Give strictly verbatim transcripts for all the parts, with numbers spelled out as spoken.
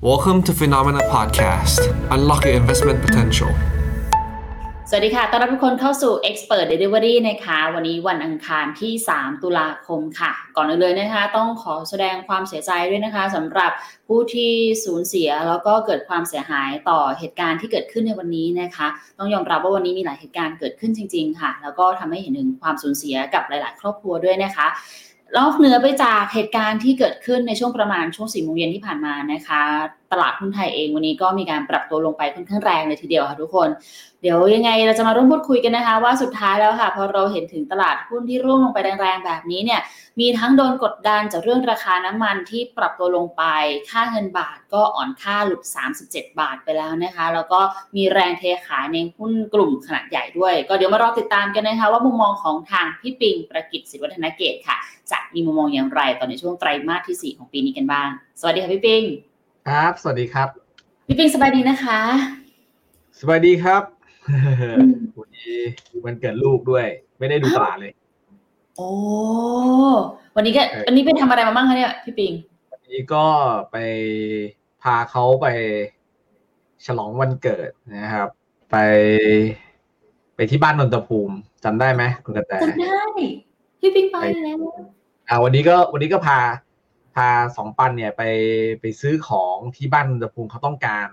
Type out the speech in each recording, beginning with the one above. Welcome to Phenomena Podcast. Unlock your investment potential. สวัสดีค่ะ ต้อนรับทุกคนเข้าสู่ Expert Delivery นะคะวันนี้วันอังคารที่สามตุลาคมค่ะก่อนอื่นเลยนะคะต้องขอแสดงความเสียใจด้วยนะคะสำหรับผู้ที่สูญเสียแล้วก็เกิดความเสียหายต่อเหตุการณ์ที่เกิดขึ้นในวันนี้นะคะต้องยอมรับว่าวันนี้มีหลายเหตุการณ์เกิดขึ้นจริงๆค่ะแล้วก็ทำให้เห็นถึงความสูญเสียกับหลายๆครอบครัวด้วยนะคะนอกเหนือไปจากเหตุการณ์ที่เกิดขึ้นในช่วงประมาณช่วงสี่โมงเย็นที่ผ่านมานะคะตลาดหุ้นไทยเองวันนี้ก็มีการปรับตัวลงไปค่อนข้างแรงเลยทีเดียวค่ะทุกคนเดี๋ยวยังไงเราจะมาร่วมพูดคุยกันนะคะว่าสุดท้ายแล้วค่ะพอเราเห็นถึงตลาดหุ้นที่ร่วงลงไปแรงๆแบบนี้เนี่ยมีทั้งโดนกดดันจากเรื่องราคาน้ำมันที่ปรับตัวลงไปค่าเงินบาทก็อ่อนค่าหลุดสามสิบเจ็ดบาทไปแล้วนะคะแล้วก็มีแรงเทขายในหุ้นกลุ่มขนาดใหญ่ด้วยก็เดี๋ยวมารอติดตามกันนะคะว่ามุมมองของทางพี่ปิงประกิจศิริวัฒนเกตค่ะจะมีมุมมองอย่างไรตอนในช่วงไตรมาสที่สี่ของปีนี้กันบ้างสวัสดีค่ะพี่ปิงครับสวัสดีครับพี่ปิงสบายดีนะคะสบายดีครับวันนี้มันเกิดลูกด้วยไม่ได้ดูตลาดเลยโอ้วันนี้ก็วันนี้เป็นทำอะไรมาบ้างคะเนี่ยพี่ปิงวันนี้ก็ไปพาเขาไปฉลองวันเกิดนะครับไปไปที่บ้านนนทภูมิจำได้ไหมคุณกระแตจำได้พี่ปิงไปแล้วอ่าวันนี้ก็วันนี้ก็พาพาสองปันเนี่ยไปไปซื้อของที่บ้านนนทภูมิเขาต้องการ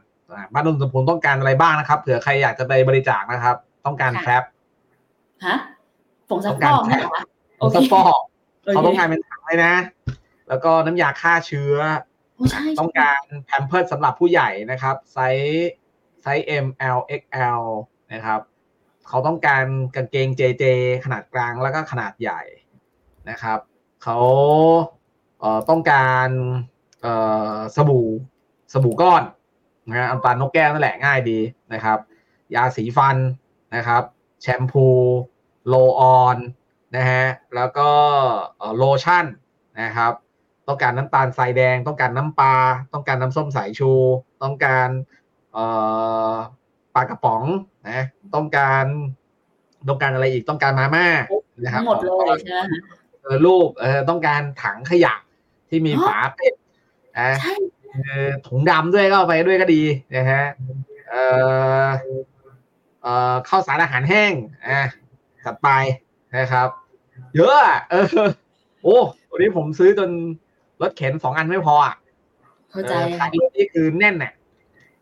บ้านนนทภูมิต้องการอะไรบ้างนะครับเผื่อใครอยากจะไปบริจาคนะครับต้องการแฟบฮะผงซักฟอกนะผงซักฟอกเขาต้องการเป็นถังเลยนะแล้วก็น้ำยาฆ่าเชื้อต้องการแพมเพิร์สสำหรับผู้ใหญ่นะครับไซส์ไซส์ เอ็ม แอล เอ็กซ์ แอล นะครับเขาต้องการกางเกง เจ เจ ขนาดกลางแล้วก็ขนาดใหญ่นะครับเขาเอ่อต้องการเอ่อสบู่สบู่ก้อนนะอันตรานกแก้วนั่นแหละง่ายดีนะครับยาสีฟันนะครับแชมพูโรลออนนะฮะแล้วก็โลชั่นนะครับต้องการน้ำตาลทรายแดงต้องการน้ำปลาต้องการน้ำส้มสายชูต้องการเอ่อปลากระป๋องนะต้องการต้องการอะไรอีกต้องการมาม่านะครับหมดเลยใช่มั้ยรูปเอ่อต้องการถังขยะที่มีฝาปิดนะถุงดำด้วยก็ไปด้วยก็ดีนะฮะเอ่อเอ่อข้าวสารอาหารแห้งอ่ะจัดไปนะครับเยอะเออโอ้วันนี้ผมซื้อจนรถเข็นสองอันไม่พออ่ะเข้าใจค่ะนี่คือแน่นน่ะ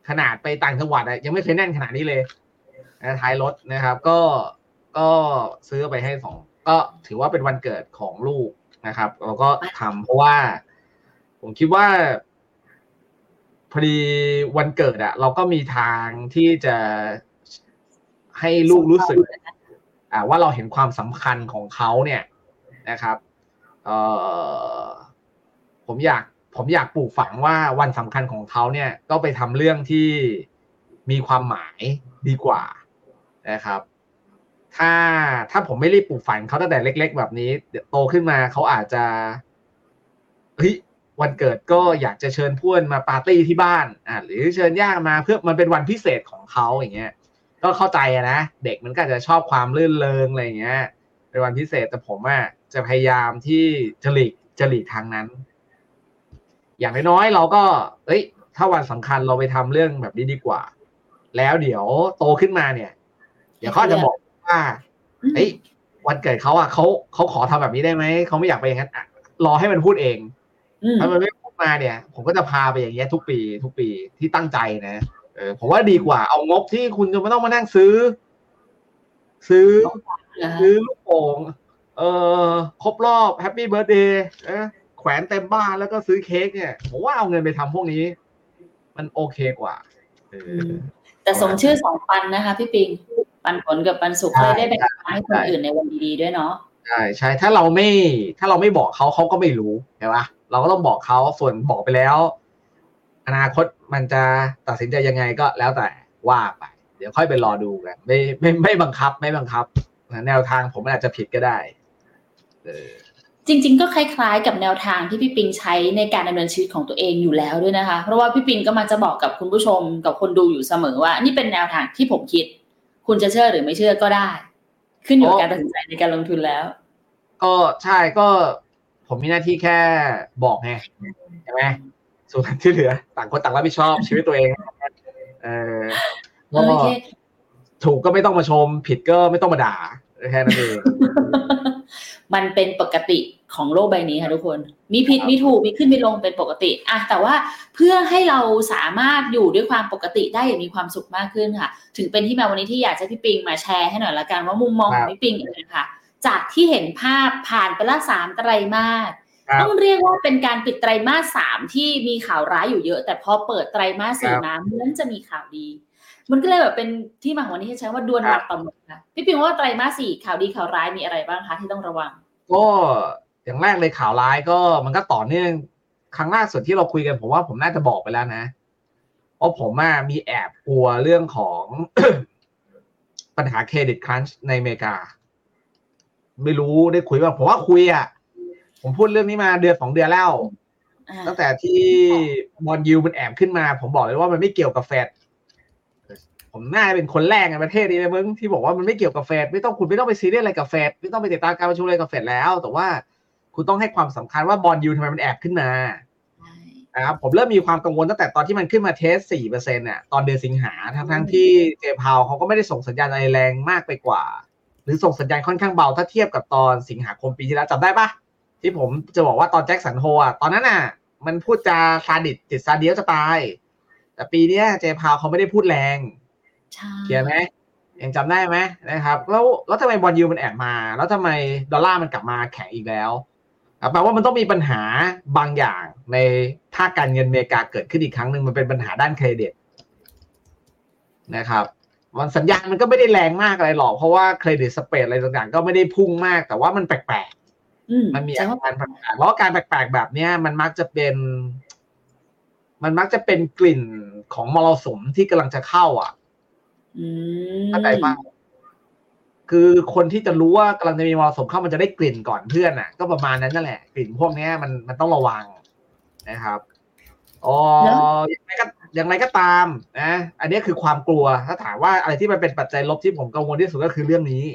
ขนาดไปต่างจังหวัดอ่ะยังไม่เคยแน่นขนาดนี้เลยนะท้ายรถนะครับก็ก็ซื้อไปให้สองก็ถือว่าเป็นวันเกิดของลูกนะครับเราก็ทำเพราะว่าผมคิดว่าพอดีวันเกิดอะเราก็มีทางที่จะให้ลูกรู้สึกว่าเราเห็นความสำคัญของเขาเนี่ยนะครับผมอยากผมอยากปลูกฝังว่าวันสำคัญของเขาเนี่ยก็ไปทำเรื่องที่มีความหมายดีกว่านะครับถ้าถ้าผมไม่รีบปลูกฝังเขาตั้งแต่เล็กๆแบบนี้โตขึ้นมาเขาอาจจะเฮ้ยวันเกิดก็อยากจะเชิญเพื่อนมาปาร์ตี้ที่บ้านอ่าหรือเชิญญาติมาเพื่อมันเป็นวันพิเศษของเขาอย่างเงี้ยก็เข้าใจนะเด็กมันก็จะชอบความลื่นเริงอะไรอย่างเงี้ยเป็นวันพิเศษแต่ผมอ่ะจะพยายามที่จะหลีกจะหลีกทางนั้นอย่างน้อยๆเราก็เอ้ยถ้าวันสำคัญเราไปทำเรื่องแบบนี้ดีกว่าแล้วเดี๋ยวโตขึ้นมาเนี่ยเดี๋ยวเขาจะบอกว่าเอ้ยวันเกิดเขาอ่ะเขาเขาขอทำแบบนี้ได้ไหมเขาไม่อยากไปอย่างนั้นอ่ะรอให้มันพูดเองถ้ามันไม่พูดมาเนี่ยผมก็จะพาไปอย่างเงี้ยทุกปีทุกปีที่ตั้งใจนะเออผมว่าดีกว่าเอางบที่คุณจะไม่ต้องมานั่งซื้อซื้อซื้อลูกโป่งเออครบรอบแฮปปี้เบิร์ธเดย์นะแขวนเต็มบ้านแล้วก็ซื้อเค้กเนี่ยผมว่าเอาเงินไปทำพวกนี้มันโอเคกว่าเออแต่สมชื่อสองปันนะคะพี่ปิงปันผลกับปันสุขได้แบ่งปันให้คนอื่นในวันดีๆด้วยเนาะใช่ใช่ถ้าเราไม่ถ้าเราไม่บอกเขาเขาก็ไม่รู้ใช่ปะเราก็ต้องบอกเขาส่วนบอกไปแล้วอนาคตมันจะตัดสินใจยังไงก็แล้วแต่ว่าไปเดี๋ยวค่อยไปรอดูกันไม่ไม่ไม่บังคับไม่บังคับแนวทางผมอาจจะผิดก็ได้เออจริงๆก็คล้ายๆกับแนวทางที่พี่ปิงใช้ในการดำเนินชีวิตของตัวเองอยู่แล้วด้วยนะคะเพราะว่าพี่ปิงก็มักจะบอกกับคุณผู้ชมกับคนดูอยู่เสมอว่านี่เป็นแนวทางที่ผมคิดคุณจะเชื่อหรือไม่เชื่อก็ได้ขึ้นอยู่กับการตัดสินใจในการลงทุนแล้วก็ใช่ก็ผมมีหน้าที่แค่บอกไงใช่ไหม ส่วนที่เหลือต่างคนต่างรับผิดชอบชีวิตตัวเองเออก็ถูกก็ไม่ต้องมาชมผิดก็ไม่ต้องมาด่าแค่นั้นเองมันเป็นปกติของโลกใบนี้ค่ะทุกคนมีผิดมีถูกมีขึ้นมีลงเป็นปกติอ่ะแต่ว่าเพื่อให้เราสามารถอยู่ด้วยความปกติได้อย่างมีความสุขมากขึ้นค่ะถึงเป็นที่มาวันนี้ที่อยากจะพี่ปิงมาแชร์ให้หน่อยละกันว่ามุมมองของพี่ปิงเนี่ยค่ะจากที่เห็นภาพผ่านไปละสามไตรมาสต้องเรียกว่าเป็นการปิดไตรมาสสามที่มีข่าวร้ายอยู่เยอะแต่พอเปิดไตรมาสสี่มาเหมือนจะมีข่าวดีมันก็เลยแบบเป็นที่มาของวันนี้ที่ใช้ว่าดวลหมัดต่อหมัดนะพี่ปิงว่าไตรมาสสี่ข่าวดีข่าวร้ายมีอะไรบ้างคะที่ต้องระวังก็อย่างแรกเลยข่าวร้ายก็มันก็ต่อเนื่องครั้งล่าสุดที่เราคุยกันผมว่าผมน่าจะบอกไปแล้วนะเพราะผมอ่ะมีแอบกลัวเรื่องของ ปัญหาเครดิตครันช์ในอเมริกาไม่รู้ได้คุยป่ะผมว่าคุยอ่ะผมพูดเรื่องนี้มาเดือนสองเดือนแล้วตั้งแต่ที่บอนด์ยิลด์มันแอบขึ้นมาผมบอกเลยว่ามันไม่เกี่ยวกับเฟดผมน่าจะเป็นคนแรกในประเทศนี้เลยมึงที่บอกว่ามันไม่เกี่ยวกับเฟดไม่ต้องคุณไม่ต้องไปซีเรียสอะไรกับเฟดไม่ต้องไปติดตามการประชุมอะไรกับเฟดแล้วแต่ว่าคุณต้องให้ความสำคัญว่าบอนด์ยิลด์ทำไมมันแอบขึ้นมานะครับผมเริ่มมีความกังวลตั้งแต่ตอนที่มันขึ้นมาเทส สี่เปอร์เซ็นต์ เนี่ยตอนเดือนสิงหาทั้งทั้งที่เจพาวเขาก็ไม่ได้ส่งสัญญาณอะไรแรงมากไปกว่าหรือส่งสัญญาณค่อนข้างเบาถ้าเทียบกับตอนสิงหาคมปีที่แล้วจำได้ปะที่ผมจะบอกว่าตอนแจ็คสันโฮอ่ะตอนนั้นน่ะมันพูดจาซาดิสจิตซาเดียวจะตายแต่ปีนี้เจพาวเขาไม่ได้พูดแรงเขียนไหมยังจำได้ไหมนะครับแล้วแล้วทำไมบอนด์ยิลด์มันแอบมาแล้วทำไมดอลลาร์มันกลับมาแข็งอีกแล้วแปลว่ามันต้องมีปัญหาบางอย่างในภาคการเงินอเมริกาเกิดขึ้นอีกครั้งหนึ่งมันเป็นปัญหาด้านเครดิตนะครับวันสัญญาณมันก็ไม่ได้แรงมากอะไรหรอกเพราะว่าเครดิตสเปรดอะไรต่างๆก็ไม่ได้พุ่งมากแต่ว่ามันแปลกๆมันมีอาการแปลกๆแล้วการแปลกๆแบบนี้มันมักจะเป็นมันมักจะเป็นกลิ่นของมรสุมที่กำลังจะเข้าอ่ะเข้าใจป่ะคือคนที่จะรู้ว่ากำลังจะมีมรสุมเข้ามันจะได้กลิ่นก่อนเพื่อนน่ะก็ประมาณนั้นนั่นแหละกลิ่นพวกนี้มันมันต้องระวังนะครับอ๋ออย่างไรก็อย่างไรก็ตามนะอันนี้คือความกลัวถ้าถามว่าอะไรที่มันเป็นปัจจัยลบที่ผมกังวลที่สุดก็คือเรื่องนี้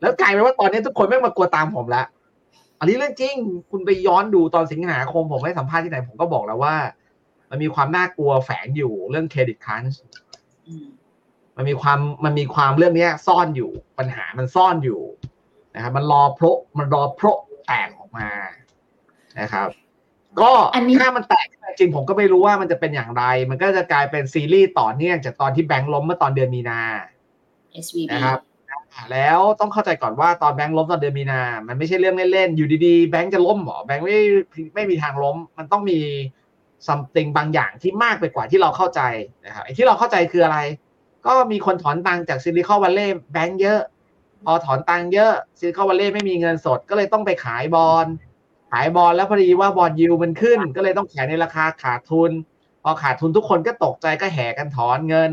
แล้วกลายเป็นว่าตอนนี้ทุกคนไม่มากลัวตามผมละอันนี้เรื่องจริงคุณไปย้อนดูตอนสิงหาคมผมให้สัมภาษณ์ที่ไหนผมก็บอกแล้วว่ามันมีความน่ากลัวแฝงอยู่เรื่องเครดิตครันช์มันมีความมันมีความเรื่องนี้ซ่อนอยู่ปัญหามันซ่อนอยู่นะครับมันรอโพะมันรอโพะแตกออกมานะครับก็ถ้ามันแตกจริงผมก็ไม่รู้ว่ามันจะเป็นอย่างไรมันก็จะกลายเป็นซีรีส์ต่อเนื่องจากตอนที่แบงค์ล้มเมื่อตอนเดือนมีนา เอส วี บี นะครับแล้วต้องเข้าใจก่อนว่าตอนแบงค์ล้มตอนเดือนมีนามันไม่ใช่เรื่องเล่นๆอยู่ดีๆแบงค์จะล้มหรอแบงค์ไม่ไม่มีทางล้มมันต้องมี something บางอย่างที่มากไปกว่าที่เราเข้าใจนะครับไอ้ที่เราเข้าใจคืออะไรก็มีคนถอนตังจาก Silicon Valley Bank เยอะพอถอนตังเยอะ Silicon Valley ไม่มีเงินสดก็เลยต้องไปขายบอนด์ขายบอนด์แล้วพอดีว่าบอนด์ยิลด์มันขึ้นก็เลยต้องขายในราคาขาดทุนพอขาดทุนทุกคนก็ตกใจก็แห่กันถอนเงิน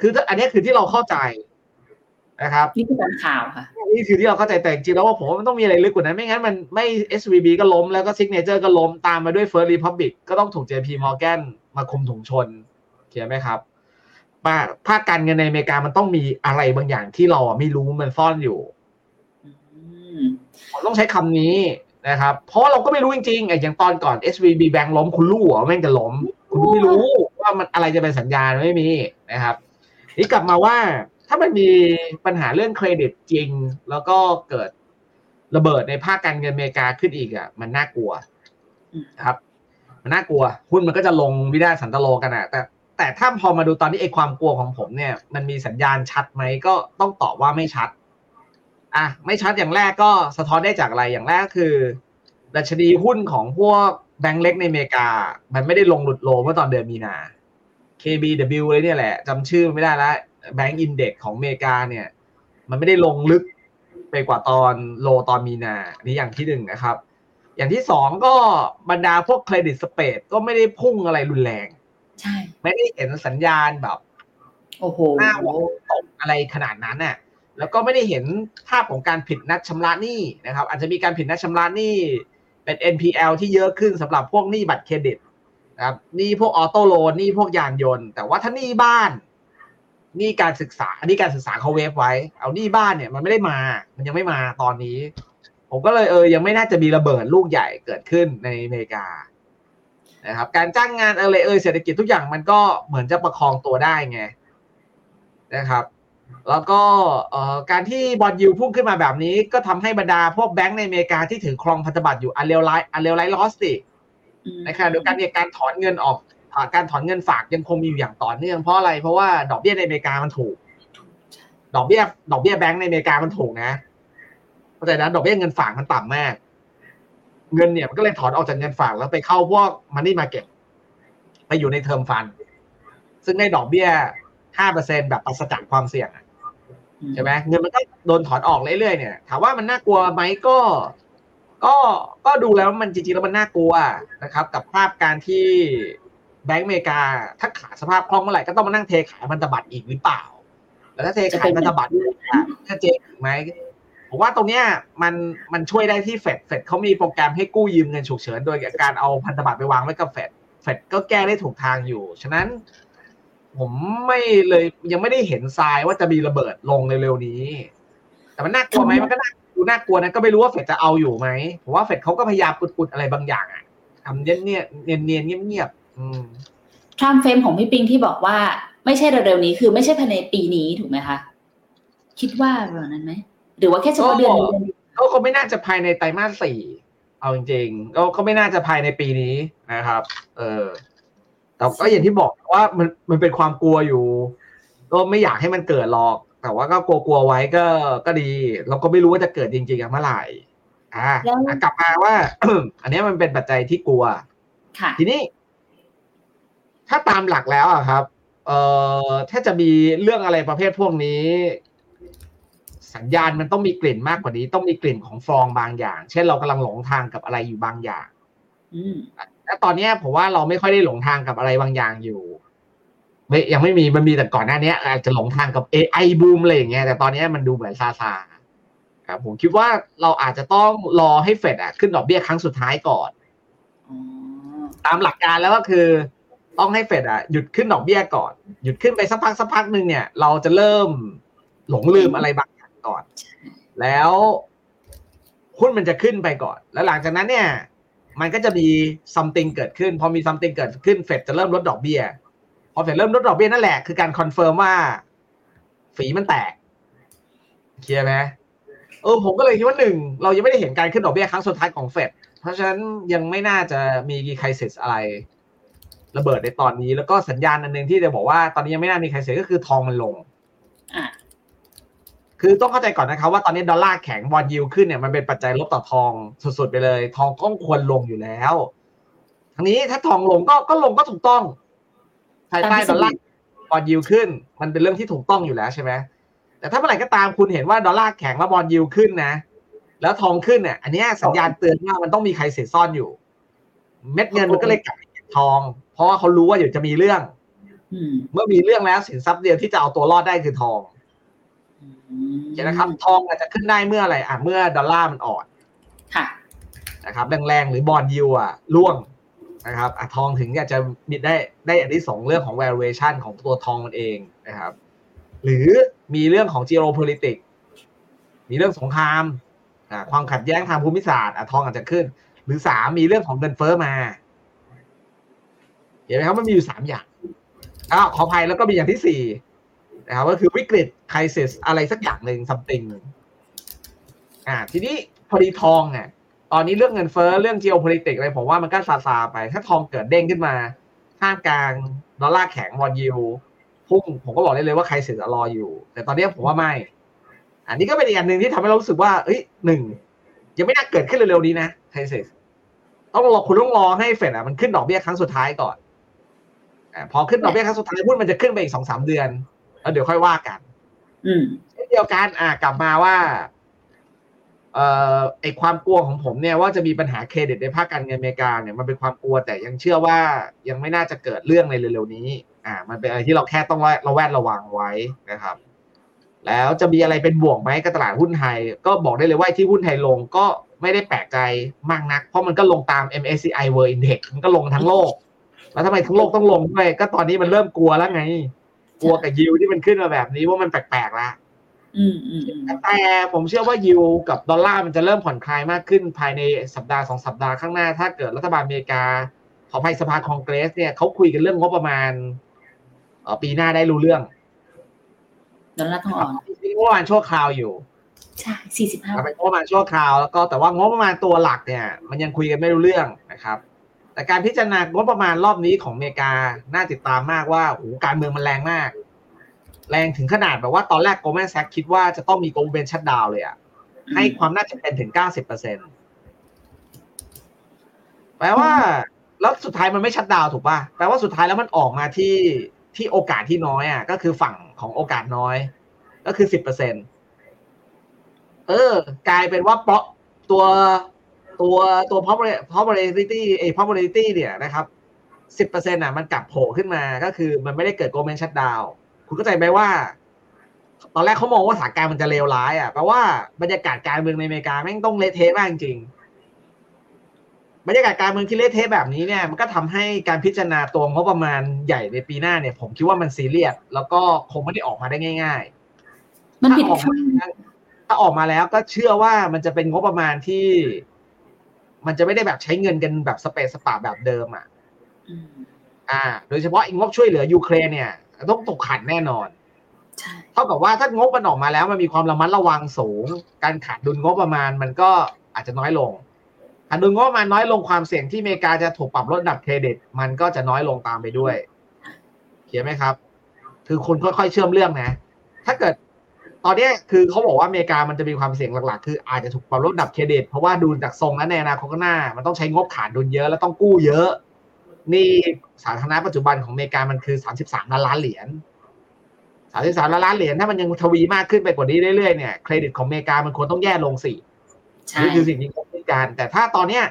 คืออันนี้คือที่เราเข้าใจนะครับนี่คือตามข่าวค่ะนี่คือที่เราเข้าใจแต่จริงๆแล้วว่าผมว่ามันต้องมีอะไรลึกกว่านั้นไม่งั้นมันไม่ เอส วี บี ก็ล้มแล้วก็ Signature ก็ล้มตามมาด้วย First Republic ก็ต้องถูก เจ พี Morgan มาคุมถุงชนเข้าใจมั้ยครับว่าภาคการเงินในอเมริกามันต้องมีอะไรบางอย่างที่เราไม่รู้มันซ่อนอยู่ผมต้องใช้คำนี้นะครับเพราะเราก็ไม่รู้จริงๆไอ้อย่างตอนก่อน เอส วี บี Bank ล้มคุณรู้เหรอแม่งจะล้มคุณไม่รู้ว่ามันอะไรจะเป็นสัญญาณไม่มีนะครับนี่กลับมาว่าถ้ามันมีปัญหาเรื่องเครดิตจริงแล้วก็เกิดระเบิดในภาคการเงินอเมริกาขึ้นอีกอ่ะมันน่ากลัวครับมันน่ากลัวหุ้นมันก็จะลงวินาศสันตโลกันอ่ะแต่แต่ถ้าพอมาดูตอนนี้ไอ้ความกลัวของผมเนี่ยมันมีสัญญาณชัดไหมก็ต้องตอบว่าไม่ชัดอ่ะไม่ชัดอย่างแรกก็สะท้อนได้จากอะไรอย่างแรกคือดัชนีหุ้นของพวกแบงก์เล็กในอเมริกามันไม่ได้ลงหลุดโลเมื่อตอนเดือนมีนา เค บี ดับเบิลยู เลยเนี่ยแหละจำชื่อไม่ได้ละแบงก์อินเด็กซ์ของอเมริกาเนี่ยมันไม่ได้ลงลึกไปกว่าตอนโลตอนมีนานี่อย่างที่หนึ่งนะครับอย่างที่สองก็บรรดาพวกเครดิตสเปรดก็ไม่ได้พุ่งอะไรรุนแรงใช่ไม่ได้เห็นสัญญาณแบบโอ้โหหน้าหัวตกอะไรขนาดนั้นน่ะแล้วก็ไม่ได้เห็นภาพของการผิดนัดชำระหนี้นะครับอาจจะมีการผิดนัดชำระหนี้เป็น เอ็น พี แอล ที่เยอะขึ้นสำหรับพวกหนี้บัตรเครดิตนะครับหนี้พวกออโต้โลนหนี้พวกยานยนต์แต่ว่าถ้าหนี้บ้านหนี้การศึกษาอันนี้การศึกษาเขาเวฟไว้เอาหนี้บ้านเนี่ยมันไม่ได้มามันยังไม่มาตอนนี้ผมก็เลยเออยังไม่น่าจะมีระเบิดลูกใหญ่เกิดขึ้นในอเมริกา นะครับการจ้างงานอะไรเอ่ยเศรษฐกิจทุกอย่างมันก็เหมือนจะประคองตัวได้ไงนะครับแล้วก็การที่บอนด์ยิลด์พุ่งขึ้นมาแบบนี้ก็ทำให้บรรดาพวกแบงก์ในอเมริกาที่ถือครองพันธบัตรอยู่อันเลวร้ายอันเลวร้ายลอสตินะครับโดยการเนี่ยการถอนเงินออกการถอนเงินฝากยังคงมีอยู่อย่างต่อเนื่องเพราะอะไรเพราะว่าดอกเบี้ยในอเมริกามันถูกดอกเบี้ยดอกเบี้ยแบงก์ในอเมริกามันถูกนะเพราะฉะนั้นดอกเบี้ยเงินฝากมันต่ำมากเงินเนี่ยมันก็เลยถอนออกจากเงินฝากแล้วไปเข้าพวก Money Market ไปอยู่ใน Term Fund ซึ่งได้ดอกเบี้ย ห้าเปอร์เซ็นต์ แบบปราศจากความเสี่ยงใช่ไหมเงินมันก็โดนถอนออกเรื่อยๆเนี่ยถามว่ามันน่ากลัวไหมก็ก็ก็ดูแล้วมันจริงๆแล้วมันน่ากลัวนะครับกับภาพการที่แบงก์อเมริกาถ้าขาดสภาพคล่องเมื่อไหร่ก็ต้องมานั่งเทขายพันธบัตรอีกหรือเปล่าแล้วถ้าเทขายพันธบัตรจะเจ๊งไหมผมว่าตรงเนี้ยมันมันช่วยได้ที่เฟดเฟดเขามีโปรแกรมให้กู้ยืมเงินฉุกเฉินโดยการเอาพันธบัตรไปวางไว้กับเฟดเฟดก็แก้ได้ถูกทางอยู่ฉะนั้นผมไม่เลยยังไม่ได้เห็นทรายว่าจะมีระเบิดลงเร็วๆนี้แต่มันน่ากลัวไหมมันก็น่าดูน่ากลัวนะก็ไม่รู้ว่าเฟดจะเอาอยู่ไหมผมว่าเฟดเขาก็พยายามกุดๆอะไรบางอย่างอ่ะทำเนียนๆเนียนๆเงียบๆอืมไทม์เฟรมของพี่ปิงที่บอกว่าไม่ใช่เร็วๆนี้คือไม่ใช่ภายในปีนี้ถูกไหมคะคิดว่าแบบนั้นไหมหรือว่าแค่เฉพาะเดือนนี้ก็คงไม่น่าจะภายในไตรมาสสี่เอาจริงๆก็ก็ไม่น่าจะภายในปีนี้นะครับเออแต่ก็อย่างที่บอกว่ามันมันเป็นความกลัวอยู่ก็ไม่อยากให้มันเกิดหรอกแต่ว่าก็กลัวๆไว้ก็ก็ดีเราก็ไม่รู้ว่าจะเกิดจริงๆเมื่อไหร่อ่ากลับมาว่า อันนี้มันเป็นปัจจัยที่กลัวทีนี้ถ้าตามหลักแล้วอะครับเอ่อถ้าจะมีเรื่องอะไรประเภทพวกนี้สัญญาณมันต้องมีกลิ่นมากกว่านี้ต้องมีกลิ่นของฟองบางอย่างเช่นเรากำลังหลงทางกับอะไรอยู่บางอย่างแล้วตอนนี้ผมว่าเราไม่ค่อยได้หลงทางกับอะไรบางอย่างอยู่ไม่ยังไม่มีมันมีแต่ก่อนหน้านี้อาจจะหลงทางกับ เอ ไอ บูมอะไรอย่างเงี้ยแต่ตอนนี้มันดูเหมือนซาซาครับผมคิดว่าเราอาจจะต้องรอให้เฟดอ่ะขึ้นดอกเบี้ยครั้งสุดท้ายก่อนตามหลักการแล้วก็คือต้องให้เฟดอ่ะหยุดขึ้นดอกเบี้ยก่อนหยุดขึ้นไปสักพักสักพักนึงเนี่ยเราจะเริ่มหลงลืมอะไรบางอย่างก่อนแล้วหุ้นมันจะขึ้นไปก่อนแล้วหลังจากนั้นเนี่ยมันก็จะมี something เกิดขึ้นพอมี something เกิดขึ้นเฟดจะเริ่มลดดอกเบี้ยพอเฟดเริ่มลดดอกเบี้ยนั่นแหละคือการคอนเฟิร์มว่าฝีมันแตกเคลียร์ไหมเออผมก็เลยคิดว่าหนึ่งเรายังไม่ได้เห็นการขึ้นดอกเบี้ยครั้งสุดท้ายของเฟดเพราะฉะนั้นยังไม่น่าจะมีใครเสียอะไรระเบิดในตอนนี้แล้วก็สัญญาณอันนึงที่จะบอกว่าตอนนี้ยังไม่น่ามีใครเสียก็คือทองมันลงคือต้องเข้าใจก่อนนะครับว่าตอนนี้ดอลลาร์แข็งบอนด์ยิลด์ขึ้นเนี่ยมันเป็นปัจจัยลบต่อทองสุดๆไปเลยทองก็ควรลงอยู่แล้วทั้งนี้ถ้าทองลงก็ก็ลงก็ถูกต้องภายใต้ดอลลาร์บอนด์ยิลด์ขึ้นมันเป็นเรื่องที่ถูกต้องอยู่แล้วใช่ไหมแต่ถ้าเมื่อไหร่ก็ตามคุณเห็นว่าดอลลาร์แข็งแล้วบอนด์ยิลด์ขึ้นนะแล้วทองขึ้นเนี่ยอันนี้สัญญาณเตือนว่ามันต้องมีใครเสซ่อนอยู่เม็ดเงินมันก็เลยกลับไปเก็บทองเพราะว่าเขารู้ว่าเดี๋ยวจะมีเรื่องเมื่อมีเรื่องแล้วสินทรัพย์เดียวที่จะเอาตัวรอดได้คือทองใช่นะครับทองอาจจะขึ้นได้เมื่ออะไรอ่ะเมื่อดอลลาร์มันอ่อนค่ะนะครับแรงๆหรือบอนด์ยิลด์อ่ะร่วงนะครับอ่ะทองถึงอาจจะมีได้ได้อันที่สองเรื่องของ valuation ของตัวทองมันเองนะครับหรือมีเรื่องของ geopolitics มีเรื่องสงครามอ่ะความขัดแย้งทางภูมิศาสตร์อ่ะทองอาจจะขึ้นหรือสามมีเรื่องของเงินเฟ้อมาเห็นไหมครับมันมีอยู่สามอย่างอ้าวขออภัยแล้วก็มีอย่างที่สี่นะครับก็คือวิกฤต crisis อะไรสักอย่างหนึ่ง something อ่าทีนี้พอดีทองอ่ะตอนนี้เรื่องเงินเฟ้อเรื่อง geopolitics อะไรผมว่ามันก็ซาซาไปถ้าทองเกิดเด้งขึ้นมาท่ามกลางดอลลาร์แข็งวอนยิวพุ่งผมก็บอกได้เลยว่า crisis รออยู่แต่ตอนนี้ผมว่าไม่อันนี้ก็เป็นอีกอันหนึ่งที่ทำให้เรารู้สึกว่าเอ้ยหนึ่งยังไม่น่าเกิดขึ้นเร็วๆนี้นะ crisis ต้องรอคุณต้องรอให้เฟดอ่ะมันขึ้นดอกเบี้ยครั้งสุดท้ายก่อนอ่าพอขึ้นดอกเบี้ยครั้งสุดท้ายหุ้นมันจะขึ้นไปอีก สองถึงสาม เดือนแล้วเดี๋ยวค่อยว่ากันอืมเดียวกันอ่ะกลับมาว่าเอ่อไอ้ความกลัวของผมเนี่ยว่าจะมีปัญหาเครดิตในภาคการเงินอเมริกาเนี่ยมันเป็นความกลัวแต่ยังเชื่อว่ายังไม่น่าจะเกิดเรื่องในเร็วๆนี้อ่ามันเป็นอะไรที่เราแค่ต้องระแวดระวังไว้นะครับแล้วจะมีอะไรเป็นบวกไหมกับตลาดหุ้นไทยก็บอกได้เลยว่าที่หุ้นไทยลงก็ไม่ได้แปลกใจมากนักเพราะมันก็ลงตาม เอ็ม เอส ซี ไอ World Index มันก็ลงทั้งโลกแล้วทำไมทั้งโลกต้องลงด้วยก็ตอนนี้มันเริ่มกลัวแล้วไงกลัวกับยิวที่มันขึ้นมาแบบนี้ว่ามันแปลกๆละแต่ผมเชื่อว่ายิวกับดอลลาร์มันจะเริ่มผ่อนคลายมากขึ้นภายในสัปดาห์สองสัปดาห์ข้างหน้าถ้าเกิดรัฐบาลอเมริกาพ อภัยสภาคองเกรสเนี่ยเขาคุยกันเรื่องงบประมาณปีหน้าได้รู้เรื่องดอลลาร์ทองอ่อนงบประมาณชั่วคราวอยู่ใช่สี่สิบห้าเป็นงบประมาณชั่วคราวแล้วก็แต่ว่างบประมาณตัวหลักเนี่ยมันยังคุยกันไม่รู้เรื่องนะครับแต่การพิจารณางบประมาณรอบนี้ของอเมริกาน่าติดตามมากว่าโอ้การเมืองมันแรงมากแรงถึงขนาดแบบว่าตอนแรก Goldman Sachs คิดว่าจะต้องมี government shutdown เลยอ่ะให้ความน่าจะเป็นถึง เก้าสิบเปอร์เซ็นต์ แปลว่าแล้วสุดท้ายมันไม่ชัตดาวน์ถูกป่ะแปลว่าสุดท้ายแล้วมันออกมาที่ที่โอกาสที่น้อยอ่ะก็คือฝั่งของโอกาสน้อยก็คือ สิบเปอร์เซ็นต์ เออกลายเป็นว่าเปาะตัวตัวตัว probability ไอ้ probability เนี่ยนะครับ สิบเปอร์เซ็นต์ อ่ะมันกลับโผล่ขึ้นมาก็คือมันไม่ได้เกิด government shutdownคุณเข้าใจไหมว่าตอนแรกเขามองว่าสถานการณ์มันจะเลวร้ายอ่ะแปลว่าบรรยากาศการเมืองในอเมริกาแม่งต้องเละเทะมากจริงบรรยากาศการเมืองที่เละเทะแบบนี้เนี่ยมันก็ทำให้การพิจารณาตัวงบประมาณใหญ่ในปีหน้าเนี่ยผมคิดว่ามันซีเรียสแล้วก็คงไม่ได้ออกมาได้ง่ายๆมันผิดขั้นถ้าออกมาแล้วก็เชื่อว่ามันจะเป็นงบประมาณที่มันจะไม่ได้แบบใช้เงินกันแบบสเปซสปาแบบเดิมอ่ะอ่าโดยเฉพาะงบช่วยเหลือยูเครนเนี่ยต้องตกขัดแน่นอนเท่ากับว่าถ้างบมันออกมาแล้วมันมีความระมัดระวังสูงการขาดดุลงบประมาณมันก็อาจจะน้อยลงขาดดุลงบประมาณน้อยลงความเสี่ยงที่อเมริกาจะถูกปรับลดระดับเครดิตมันก็จะน้อยลงตามไปด้วยเขียนไหมครับคือคนค่อยๆเชื่อมเรื่องนะถ้าเกิดตอนนี้คือเขาบอกว่าอเมริกามันจะมีความเสี่ยงหลักๆคืออาจจะถูกปรับลดระดับเครดิตเพราะว่าดูจากทรงแล้วในอนาคตข้างหน้ามันต้องใช้งบขาดดุลเยอะแล้วต้องกู้เยอะนี่สาธารณะปัจจุบันของอเมริกามันคือสามสิบสามล้านล้านเหรียญสามสิบสามล้านล้านเหรียญถ้ามันยังทวีมากขึ้นไปกว่านี้เรื่อยๆเนี่ยเครดิตของอเมริกามันควรต้องแย่ลงสินี่คือสิ่งที่เขาต้องการแต่ถ้าตอนเนี้ย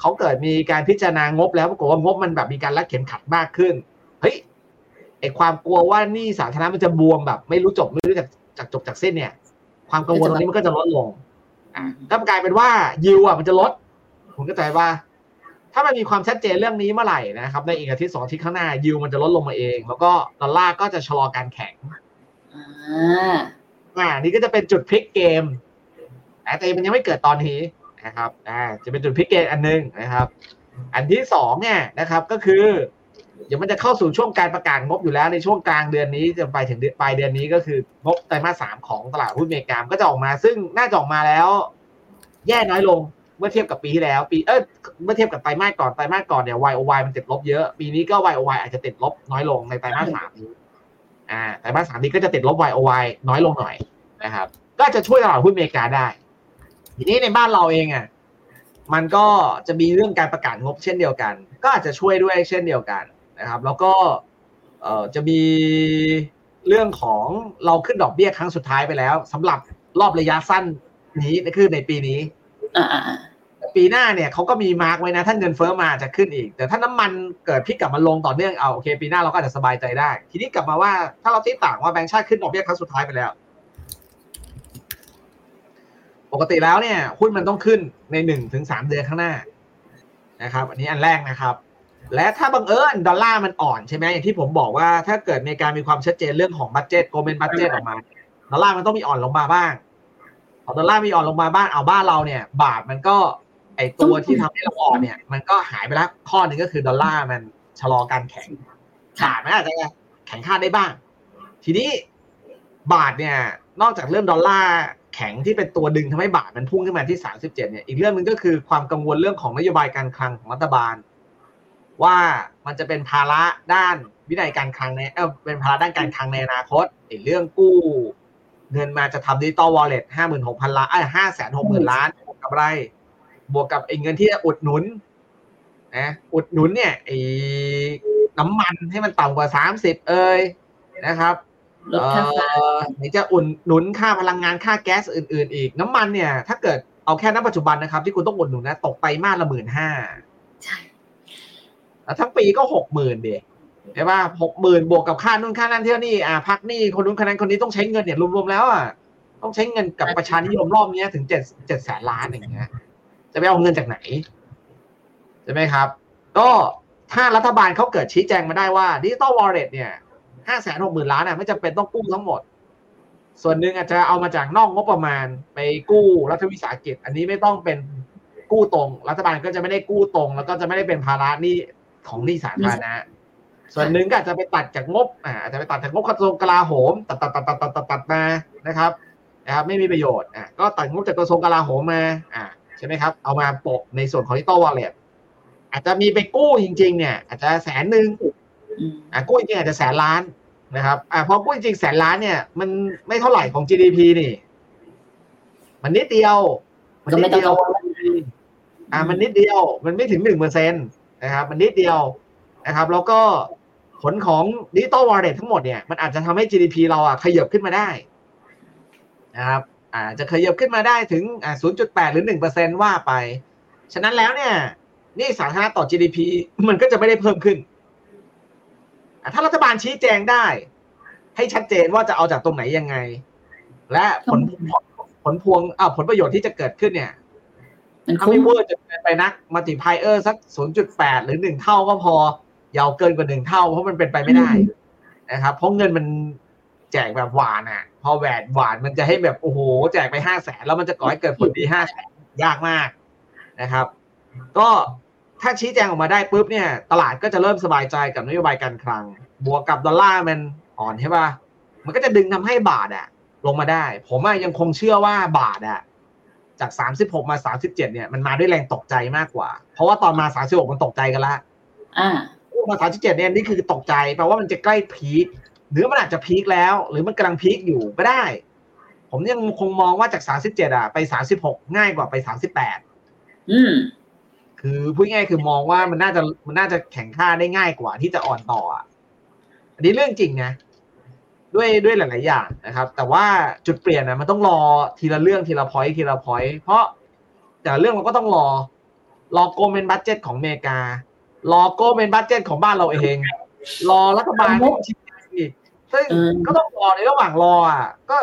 เขาเกิดมีการพิจารณางบแล้วปรากฏว่างบมันแบบมีการรัดเข็มขัดมากขึ้นเฮ้ยไอความกลัวว่านี่สาธารณะมันจะบวมแบบไม่รู้จบไม่รู้จากจบจากเส้นเนี่ยความกังวลตรงนี้มันก็จะลดลงก็กลายเป็นว่ายิวอ่ะมันจะลดผมก็ใจว่าถ้ามันมีความชัดเจนเรื่องนี้เมื่อไหร่นะครับในอีกอาทิตย์สองอาทิตย์ข้างหน้ายิวมันจะลดลงมาเองแล้วก็ดอลลาร์ก็จะชะลอการแข็งอ่าอ่านี่ก็จะเป็นจุดพลิกเกมแต่มันยังไม่เกิดตอนนี้นะครับอ่าจะเป็นจุดพลิกเกมอันนึงนะครับอันที่สองเนี่ยนะครับก็คือเดี๋ยวมันจะเข้าสู่ช่วงการประกาศงบอยู่แล้วในช่วงกลางเดือนนี้จะไปถึงปลายเดือนนี้ก็คืองบไตรมาสสามของตลาดหุ้นอเมริกาก็จะออกมาซึ่งน่าจะออกมาแล้วแย่น้อยลงเมื่อเทียบกับปีที่แล้วปีเอ้ยเมื่อเทียบกับไตรมาสก่อนไตรมาสก่อนเนี่ย วาย โอ วาย มันติดลบเยอะปีนี้ก็ วาย โอ วาย อาจจะติดลบน้อยลงในไตรมาสสามนี้อ่าไตรมาสสามนี้ก็จะติดลบ วาย โอ วาย น้อยลงหน่อยนะครับก็จะช่วยตลาดหุ้นอเมริกาได้ทีนี้ในบ้านเราเองอ่ะมันก็จะมีเรื่องการประกาศงบเช่นเดียวกันก็อาจจะช่วยด้วยเช่นเดียวกันนะครับแล้วก็เอ่อจะมีเรื่องของเราขึ้นดอกเบี้ยครั้งสุดท้ายไปแล้วสำหรับรอบระยะสั้นนี้คือในปีนี้ปีหน้าเนี่ยเขาก็มีมาร์กไว้นะถ้าเงินเฟ้อมาจะขึ้นอีกแต่ถ้าน้ำมันเกิดพลิกกลับมาลงต่อเนื่องเอาโอเคปีหน้าเราก็อาจจะสบายใจได้ทีนี้กลับมาว่าถ้าเราตีต่างว่าแบงก์ชาติขึ้นดอกเบี้ยครั้งสุดท้ายไปแล้วปกติแล้วเนี่ยหุ้นมันต้องขึ้นใน หนึ่งถึงสาม เดือนข้างหน้านะครับอันนี้อันแรกนะครับและถ้าบังเอิญดอลลาร์มันอ่อนใช่ไหมอย่างที่ผมบอกว่าถ้าเกิดอเมริกามีความชัดเจนเรื่องของบัดเจ็ตโกลเมนบัดเจ็ตออกมาดอลลาร์มันต้องมีอ่อนลงมาบ้างพอดอลลาร์มีอ่อนลงมาบ้างเอาบ้านเราเนี่ยบาทมันก็ไอตัวที่ทำให้เราอ่อนเนี่ยมันก็หายไปแล้วข้อหนึ่งก็คือดอลลาร์มันชะลอการแข็งขาดมันอาจจะแข็งค่าได้บ้างทีนี้บาทเนี่ยนอกจากเรื่องดอลลาร์แข็งที่เป็นตัวดึงทำให้บาทมันพุ่งขึ้นมาที่สามสิบเจ็ดเนี่ยอีกเรื่องนึงก็คือความกังวลเรื่องของนโยบายการคลังของรัฐบาลว่ามันจะเป็นภาระด้านวินัยการคลังในเออเป็นภาระด้านการคลังในอนาคตไอเรื่องกู้เงินมาจะทำ Digital Wallet ห้าหมื่นหกพัน ล้านเอ้ย ห้าแสนหกหมื่น ล้านกับไรบวกกับไอ้เงินที่อุดหนุนนะอุดหนุนเนี่ยไอ้น้ำมันให้มันต่ำกว่าสามสิบเอ้ยนะครับเอ่อไหนจะอุดหนุนค่าพลังงานค่าแก๊สอื่นๆอีกน้ำมันเนี่ยถ้าเกิดเอาแค่ณปัจจุบันนะครับที่คุณต้องอุดหนุนนะตกไปมากละ หนึ่งหมื่นห้าพัน ใช่แล้วทั้งปีก็ หกหมื่น ดิใช่ป่ะ หกหมื่น บวกกับค่านู่นค่านั่นเที่ยวนี่อ่ะพักนี่คนนู้นคนนั้นคนนี้ต้องใช้เงินเนี่ยรวมๆแล้วอ่ะต้องใช้เงินกับประชานิยมรอบนี้ถึงเจ็ด เจ็ดแสนล้านอย่างเงี้ยจะไปเอาเงินจากไหนใช่ไหมครับก็ถ้ารัฐบาลเขาเกิดชี้แจงมาได้ว่า Digital Wallet เนี่ย ห้าแสนหกหมื่น ล้านน่ะไม่จำเป็นต้องกู้ทั้งหมดส่วนหนึ่งอาจจะเอามาจากนอกงบประมาณไปกู้รัฐวิสาหกิจอันนี้ไม่ต้องเป็นกู้ตรงรัฐบาลก็จะไม่ได้กู้ตรงแล้วก็จะไม่ได้เป็นภาระหนี้ ของหนี้สาธารณะส่วนหนึ่งก็อาจจะไปตัดจากงบอ่าอาจจะไปตัดจากงบกระทรวงกลาโหมตัดตัดตัดตัดตัดตัดตัดมานะครับนะครับไม่มีประโยชน์อ่าก็ตัดงบจากกระทรวงกลาโหมมาอ่าใช่ไหมครับเอามาโปะในส่วนของ Digital Wallet อาจจะมีไปกู้จริงๆเนี่ยอาจจะแสนหนึ่งอ่ากู้จริงอาจจะแสนล้านนะครับอ่าพอกู้จริงแสนล้านเนี่ยมันไม่เท่าไหร่ของ จี ดี พี นี่มันนิดเดียวมันนิดเดียวอ่ามันนิดเดียวมันไม่ถึง หนึ่งเปอร์เซ็นต์ นะครับมันนิดเดียวนะครับแล้วก็ผลของ Digital Wallet ทั้งหมดเนี่ยมันอาจจะทำให้ จี ดี พี เราอ่ะขยับขึ้นมาได้นะครับอาจจะขยับขึ้นมาได้ถึง ศูนย์จุดแปด หรือ หนึ่งเปอร์เซ็นต์ ว่าไปฉะนั้นแล้วเนี่ยนี่สาธารณะต่อ จี ดี พี มันก็จะไม่ได้เพิ่มขึ้นถ้ารัฐบาลชี้แจงได้ให้ชัดเจนว่าจะเอาจากตรงไหนยังไงและผลผลพวงอ่าผลประโยชน์ที่จะเกิดขึ้นเนี่ยถ้าไม่เวอร์จะไปนักมัลติพลายเออร์สัก ศูนย์จุดแปด หรือหนึ่งเท่าก็พอยาวเกินกว่าหนึ่งเท่าเพราะมันเป็นไปไม่ได้นะครับเพราะเงินมันแจกแบบหวานอ่ะพอแหวนหวานมันจะให้แบบโอ้โหแจกไป ห้าแสน แล้วมันจะก่อให้เกิดผลดี ห้าแสน ยากมากนะครับก็ถ้าชี้แจงออกมาได้ปุ๊บเนี่ยตลาดก็จะเริ่มสบายใจกับนโยบายการคลังบวกกับดอลลาร์มันอ่อนใช่ป่ะมันก็จะดึงทำให้บาทอ่ะลงมาได้ผมยังคงเชื่อว่าบาทอ่ะจากสามสิบหกมาสามสิบเจ็ดเนี่ยมันมาด้วยแรงตกใจมากกว่าเพราะว่าตอนมาสามสิบหกมันตกใจกันละอ่ามาสามสิบเจ็ดเนี่ยนี่คือตกใจแปลว่ามันจะใกล้พีคหรือมันอาจจะพีคแล้วหรือมันกำลังพีคอยู่ไม่ได้ผมยังคงมองว่าจากสามสิบเจ็ดอ่ะไปสามสิบหกง่ายกว่าไปสามสิบแปดอืมคือพูดง่ายคือมองว่ามันน่าจะมันน่าจะแข่งข้าได้ง่ายกว่าที่จะอ่อนต่ออ่ะอันนี้เรื่องจริงนะด้วยด้วยหลายๆอย่างนะครับแต่ว่าจุดเปลี่ยนนะมันต้องรอทีละเรื่องทีละ point ทีละ point เพราะแต่เรื่องเราก็ต้องรอรอ government budget ของอเมริการอ government budget ของบ้านเราเองรอรัฐบาลซึ่งก็ต้องรอในระหว่างรออ่ะก็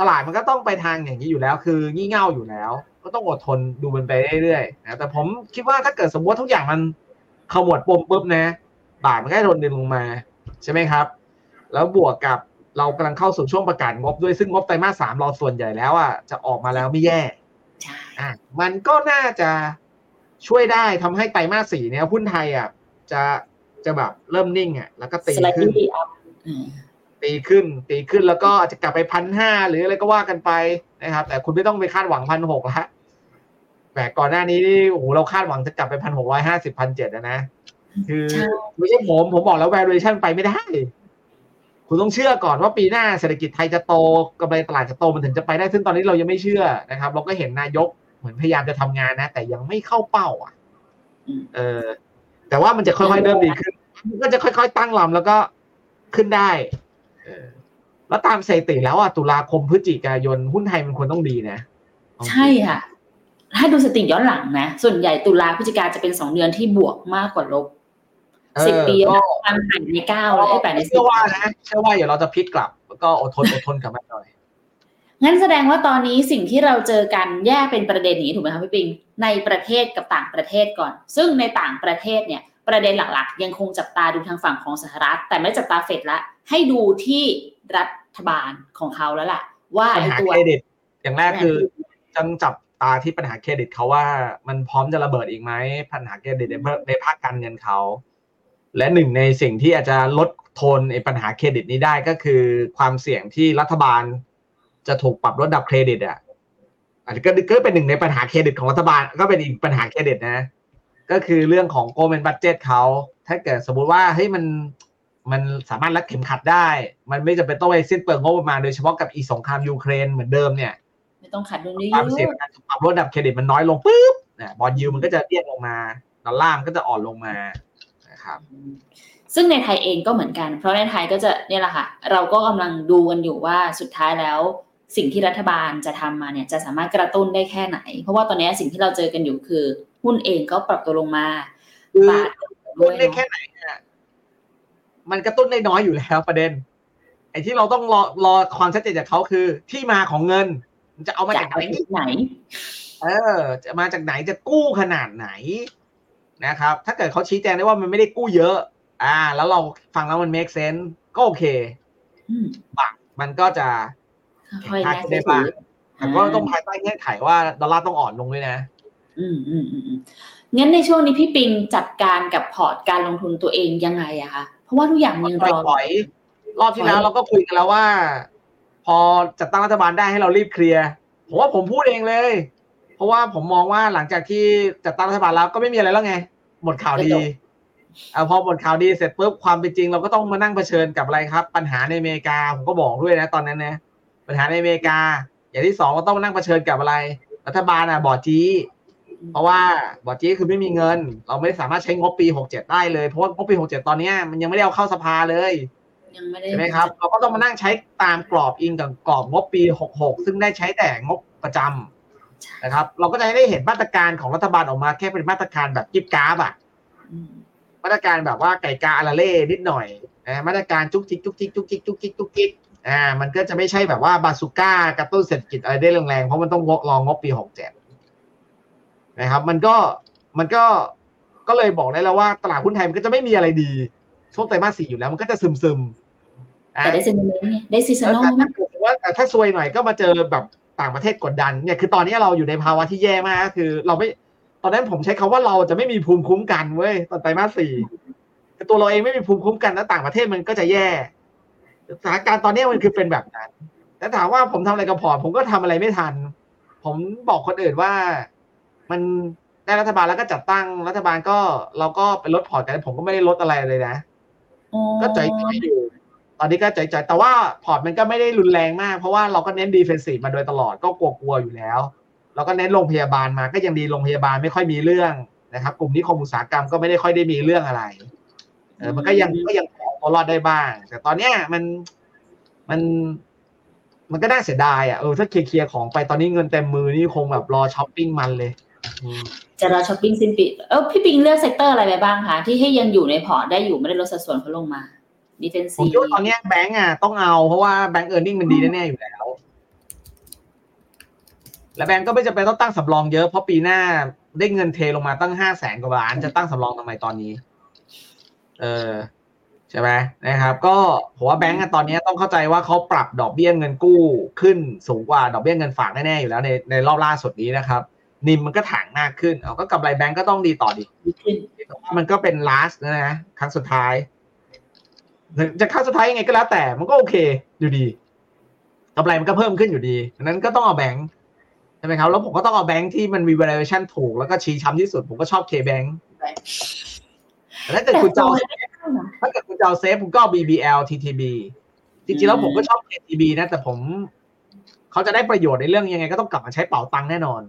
ตลาดมันก็ต้องไปทางอย่างนี้อยู่แล้วคืองี่เง่าอยู่แล้วก็ต้องอดทนดูมันไปเรื่อยๆนะแต่ผมคิดว่าถ้าเกิดสมมติว่าทุกอย่างมันขมวดปมปุ๊บนะบาทมันก็โดนดึงลงมาใช่ไหมครับแล้วบวกกับเรากำลังเข้าสู่ช่วงประกาศงบด้วยซึ่งงบไตรมาสสามเราส่วนใหญ่แล้วอ่ะจะออกมาแล้วไม่แย่อ่ะมันก็น่าจะช่วยได้ทำให้ไตรมาสสี่เนี่ยหุ้นไทยอ่ะจะจะแบบเริ่มนิ่งอ่ะแล้วก็ตีขึ้นตีขึ้นตีขึ้นแล้วก็อาจจะกลับไป หนึ่งพันห้าร้อย หรืออะไรก็ว่ากันไปนะครับแต่คุณไม่ต้องไปคาดหวัง หนึ่งพันหกร้อย ละแต่ก่อนหน้านี้นี่โอ้โหเราคาดหวังจะกลับไป หนึ่งพันหกร้อยห้าสิบ หนึ่งพันเจ็ดร้อย อ่ะนะคือไม่ใช่ผมผมบอกแล้ว valuation ไปไม่ได้คุณต้องเชื่อก่อนว่าปีหน้าเศรษฐกิจไทยจะโตกำไรตลาดจะโตมันถึงจะไปได้ซึ่งตอนนี้เรายังไม่เชื่อนะครับเราก็เห็นนายกเหมือนพยายามจะทำงานนะแต่ยังไม่เข้าเป้าอ่ะเออแต่ว่ามันจะค่อยๆเริ่มดีขึ้นมันก็จะค่อยๆตั้งลำแล้วก็ขึ้นได้แล้วตามสถิติแล้วอ่ะตุลาคมพฤศจิกายนหุ้นไทยมันควรต้องดีนะใช่ค่ะถ้าดูสถิติย้อนหลังนะส่วนใหญ่ตุลาพฤศจิกาจะเป็นสองเดือนที่บวกมากกว่าลบสิบปีตั้งแต่ในเก้าเลยไอ้แปดในสิบเชื่อว่านะเชื่อว่าเดี๋ยวเราจะพลิกกลับก็อดทนอดทนกับมันหน่อยงั้นแสดงว่าตอนนี้สิ่งที่เราเจอกันแยกเป็นประเด็นนี้ถูกมั้ยคะพี่ปิงในประเทศกับต่างประเทศก่อนซึ่งในต่างประเทศเนี่ยประเด็นหลักๆยังคงจับตาดูทางฝั่งของสหรัฐแต่ไม่จับตาเฟดละให้ดูที่รัฐบาลของเขาแล้วล่ะว่าไอ้ตัวเครดิตอย่างแรกคือต้องจับตาที่ปัญหาเครดิตเขาว่ามันพร้อมจะระเบิดอีกไหมปัญหาเครดิตในภาคการเงินเขาและหนึ่งในสิ่งที่อาจจะลดโทนไอ้ปัญหาเครดิตนี้ได้ก็คือความเสี่ยงที่รัฐบาลจะถูกปรับลดระดับเครดิตอ่ะอันนี้ก็เป็นหนึ่งในปัญหาเครดิตของรัฐบาลก็เป็นอีกปัญหาเครดิตนะก็คือเรื่องของ government budget เขาถ้าเกิดสมมุติว่าเฮ้ยมันมันสามารถรัดเข็มขัดได้มันไม่จำเป็นต้องไปสิ้นเปลืองงบประมาณโดยเฉพาะกับอีสงครามยูเครนเหมือนเดิมเนี่ยไม่ต้องขัดดุลเยอะความเสี่ยงการปรับลดระดับเครดิตมันน้อยลงปึ๊บนะบอนด์ยิลด์มันก็จะเตี้ยลงมาดอลลาร์มันก็จะอ่อนลงมานะครับซึ่งในไทยเองก็เหมือนกันเพราะในไทยก็จะเนี่ยแหละค่ะเราก็กำลังดูกันอยู่ว่าสุดท้ายแล้วสิ่งที่รัฐบาลจะทำมาเนี่ยจะสามารถกระตุ้นได้แค่ไหนเพราะว่าตอนนี้สิ่งที่เราเจอกันอยู่คือหุ้นเองก็ปรับตัวลงมาบาทด้วยได้แค่ไหนอ่ะมันกระตุ้นได้น้อยอยู่แล้วประเด็นไอ้ที่เราต้องรอรอความชัดเจนจากเขาคือที่มาของเงินมันจะเอามาจากไหนเออจะมาจากไหนจะกู้ขนาดไหนนะครับถ้าเกิดเขาชี้แจงได้ว่ามันไม่ได้กู้เยอะอ่าแล้วเราฟังแล้วมัน make sense ก็โอเคบาทมันก็จะแข็งได้บ้างแต่ก็ต้องภายใต้เงื่อนไขว่าดอลลาร์ต้องอ่อนลงด้วยนะอืมๆๆ งั้นในช่วงนี้พี่ปิงจัดการกับพอร์ตการลงทุนตัวเองยังไงอะคะเพราะว่าทุกอย่างยังรอรอบที่แล้วเราก็คุยกันแล้วว่าพอจัดตั้งรัฐบาลได้ให้เรารีบเคลียร์ผมว่าผมพูดเองเลยเพราะว่าผมมองว่าหลังจากที่จัดตั้งรัฐบาลแล้วก็ไม่มีอะไรแล้วไงหมดข่าวดีอ่าพอหมดข่าวดีเสร็จปุ๊บความเป็นจริงเราก็ต้องมานั่งเผชิญกับอะไรครับปัญหาในอเมริกาผมก็บอกด้วยนะตอนนั้นนะปัญหาในอเมริกาอย่างที่สองก็ต้องมานั่งเผชิญกับอะไรรัฐบาลอ่ะบอดจี้เพราะว่าบอดจี้คือไม่มีเงินเราไม่สามารถใช้งบปีหกสิบเจ็ดได้เลยเพราะว่างบปีหกสิบเจ็ดตอนนี้มันยังไม่ได้เอาเข้าสภาเลยใช่ไหมครับเราก็ต้องมานั่งใช้ตามกรอบอิงกับกรอบงบปีหกสิบหกซึ่งได้ใช้แต่งบประจำนะครับเราก็จะได้เห็นมาตรการของรัฐบาลออกมาแค่เป็นมาตรการแบบกิ๊บกราบอ่ะมาตรการแบบว่าไก่กาอาราเล่นิดหน่อยนะมาตรการจุกจิกจุกจิกจุกจิกจุกจิกจุกจิกอ่ามันก็จะไม่ใช่แบบว่าบาซูก้ากระตุ้นเศรษฐกิจอะไรได้แรงๆเพราะมันต้องรองงบปีหกสิบเจ็ดนะครับมันก็มันก็ก็เลยบอกได้แล้วว่าตลาดหุ้นไทยมันก็จะไม่มีอะไรดีช่วงไตรมาสสี่อยู่แล้วมันก็จะซึมๆแต่ได้ซีซันอลได้ซีซันอลมากผมว่าถ้าซวยหน่อยก็มาเจอแบบต่างประเทศกดดันเนี่ยคือตอนนี้เราอยู่ในภาวะที่แย่มากคือเราไม่ตอนนั้นผมใช้คำว่าเราจะไม่มีภูมิคุ้มกันเว้ยตอนไตรมาสสี่แต่ตัวเราเองไม่มีภูมิคุ้มกันแล้วต่างประเทศมันก็จะแย่สถานการณ์ตอนนี้มันคือเป็นแบบนั้นแต่ถามว่าผมทำอะไรกับพอร์ตผมก็ทำอะไรไม่ทันผมบอกคนอื่นว่ามันได้รัฐบาลแล้วก็จัดตั้งรัฐบาลก็เราก็ไปลดพอร์ตกันผมก็ไม่ได้ลดอะไรเลยนะก็ใจใจอยู่ตอนนี้ก็ใจใจแต่ว่าพอร์ตมันก็ไม่ได้รุนแรงมากเพราะว่าเราก็เน้นดีเฟนซีฟมาโดยตลอดก็กลัวๆอยู่แล้วเราก็เน้นโรงพยาบาลมาก็ยังดีโรงพยาบาลไม่ค่อยมีเรื่องนะครับกลุ่มนิคมอุตสาหกรรมก็ไม่ได้ค่อยได้มีเรื่องอะไรเออมันก็ยังก็ยังพอรอดได้บ้างแต่ตอนเนี้ยมันมันมันก็น่าเสียดายอ่ะเออถ้าเคลียร์ของไปตอนนี้เงินเต็มมือนี่คงแบบรอช้อปปิ้งมันเลยจะรอช้อปปิ้งสิ้นปีเออพี่ปิงเลือกเซกเตอร์อะไรไปบ้างคะที่ให้ยังอยู่ในพอร์ตได้อยู่ไม่ได้ลดสัดส่วนเขาลงมาดิเฟนซีฟผมคิดว่าตอนนี้แบงก์อ่ะต้องเอาเพราะว่าแบงก์เออร์นิ่งมันดีแน่ๆอยู่แล้วและแบงก์ก็ไม่จำเป็นต้องตั้งสำรองเยอะเพราะปีหน้าได้เงินเทลงมาตั้ง ห้าแสน กว่าล้านจะตั้งสำรองทำไมตอนนี้เออใช่ไหมนะครับก็ผมว่าแบงก์อ่ะตอนนี้ต้องเข้าใจว่าเขาปรับดอกเบี้ยเงินกู้ขึ้นสูงกว่าดอกเบี้ยเงินฝากแน่ๆอยู่แล้วในในรอบล่าสุดนี้นะครับนิมมันก็ถ่างมากขึ้นเอาก็กำไรแบงก์ก็ต้องดีต่อดิเพราะว่ามันก็เป็น last นะฮะครั้งสุดท้ายจะครั้งสุดท้ายยังไงก็แล้วแต่มันก็โอเคอยู่ดีกำไรมันก็เพิ่มขึ้นอยู่ดีดังนั้นก็ต้องเอาแบงก์ใช่ไหมครับแล้วผมก็ต้องเอาแบงก์ที่มันมี valuation ถูกแล้วก็ชี้ช้ำที่สุดผมก็ชอบ K Bank แต่ถ้าเกิดคุณจะเอาถ้าเกิดคุณจะเอาเซฟผมก็เอา บี บี แอล ที ที บี จริงๆแล้วผมก็ชอบ เค ที บี นะแต่ผมเขาจะได้ประโยชน์ในเรื่องยังไงก็ต้องกลับมาใช้เป๋าตังค์แน่นอน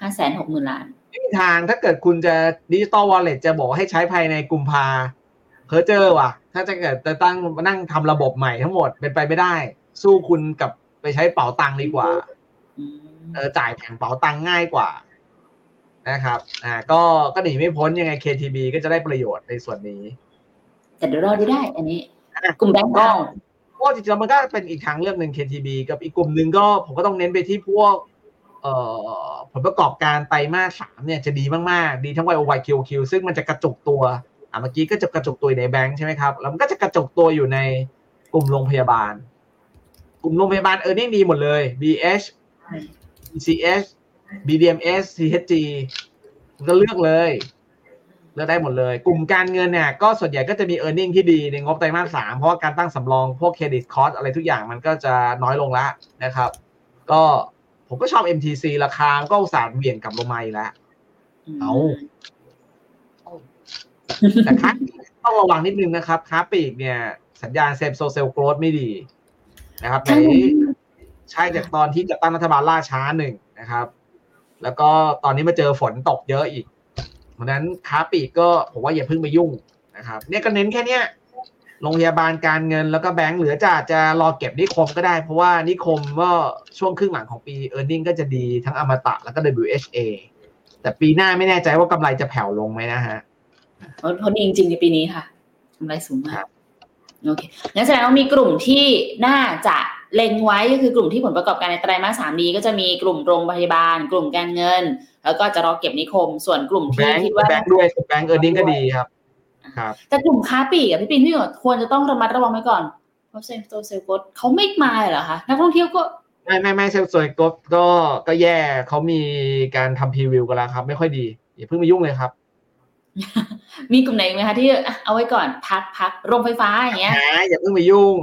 ห้าแสนหกหมื่น ล้านไม่มีทางถ้าเกิดคุณจะ Digital Wallet จะบอกให้ใช้ภายในกุมภาเพอร์เจอร์ว่ะถ้าจะเกิดจะตั้งนั่งทำระบบใหม่ทั้งหมดเป็นไปไม่ได้สู้คุณกับไปใช้เป๋าตังค์ดีกว่าเออจ่ายแผงเป๋าตังค์ง่ายกว่านะครับอ่าก็ก็หนีไม่พ้นยังไง เค ที บี ก็จะได้ประโยชน์ในส่วนนี้แต่เดี๋ยวรอดูได้อันนี้กลุ่มแบงก์ก็ก็จริงๆมันก็เป็นอีกทางเลือกนึง เค ที บี กับอีกกลุ่มนึงก็ผมก็ต้องเน้นไปที่พวกเอ่อผลประกอบการไตรมาสสามเนี่ยจะดีมากๆดีทั้ง โอ วาย คิว คิว ซึ่งมันจะกระจุกตัวอ่ะเมื่อกี้ก็จะกระจุกตัวในแบงค์ใช่ไหมครับแล้วมันก็จะกระจุกตัวอยู่ในกลุ่มโรงพยาบาลกลุ่มโรงพยาบาลเออร์นิ่งดีหมดเลย บี เอช บี ซี เอช บี ดี เอ็ม เอส ซี เอช จี มันก็เลือกเลยเลือกได้หมดเลยกลุ่มการเงินเนี่ยก็ส่วนใหญ่ก็จะมีเออร์นิ่งที่ดีในงบไตรมาสสามเพราะว่าการตั้งสำรองพวกเครดิตคอสอะไรทุกอย่างมันก็จะน้อยลงละนะครับก็ผมก็ชอบ เอ็ม ที ซี ราคาก็อุตส่าห์เบี่ยงกลับลงมาอีกแล้วเอาแต่ค้าต้องระวังนิดนึงนะครับค้าปลีกเนี่ยสัญญาณเซมโซเซลโกรธไม่ดีนะครับในใช่จากตอนที่จัดตั้งรัฐบาลล่าช้าหนึ่งนะครับแล้วก็ตอนนี้มาเจอฝนตกเยอะอีกเพราะนั้นค้าปลีกก็ผมว่าอย่าเพิ่งไปยุ่งนะครับเนี่ยก็เน้นแค่เนี้ยโรงพยาบาลการเงินแล้วก็แบงก์เหลือจะจะรอเก็บนิคมก็ได้เพราะว่านิคมก็ช่วงครึ่งหลังของปี earning ก็จะดีทั้งอมตะแล้วก็ ดับเบิลยู เอช เอ แต่ปีหน้าไม่แน่ใจว่ากำไรจะแผ่วลงไหมนะฮะเพราะจริงๆในปีนี้ค่ะกำไรสูงมากโอเคงั้นแสดงว่ามีกลุ่มที่น่าจะเล็งไว้ก็คือกลุ่มที่ผลประกอบการในไตรมาสสามนี้ก็จะมีกลุ่มโรงพยาบาลกลุ่มการเงินแล้วก็จะรอเก็บนิคมส่วนกลุ่มที่คิดว่าแบงก์ด้วยแบงก์ earning ก็ดีครับแต่กลุ่มค้าปลีกอ่ะพี่ปิ่นพี่ก็ควรจะต้องระมัดระวังไว้ก่อนเพราะเซลล์โตเซลล์โกดเขาไม่มาเหรอคะนักท่องเที่ยวก็ไม่ไม่ไม่เซลล์โตเซลล์โกดก็ก็แย่เขามีการทำพรีวิวกันแล้วครับไม่ค่อยดี อย่าเพิ่งมายุ่งเลยครับมีกลุ่มไหนไหมคะที่เอาไว้ก่อนพักพักโรงไฟฟ้าอย่างเงี้ยอย่าเพิ่งไปยุ่ง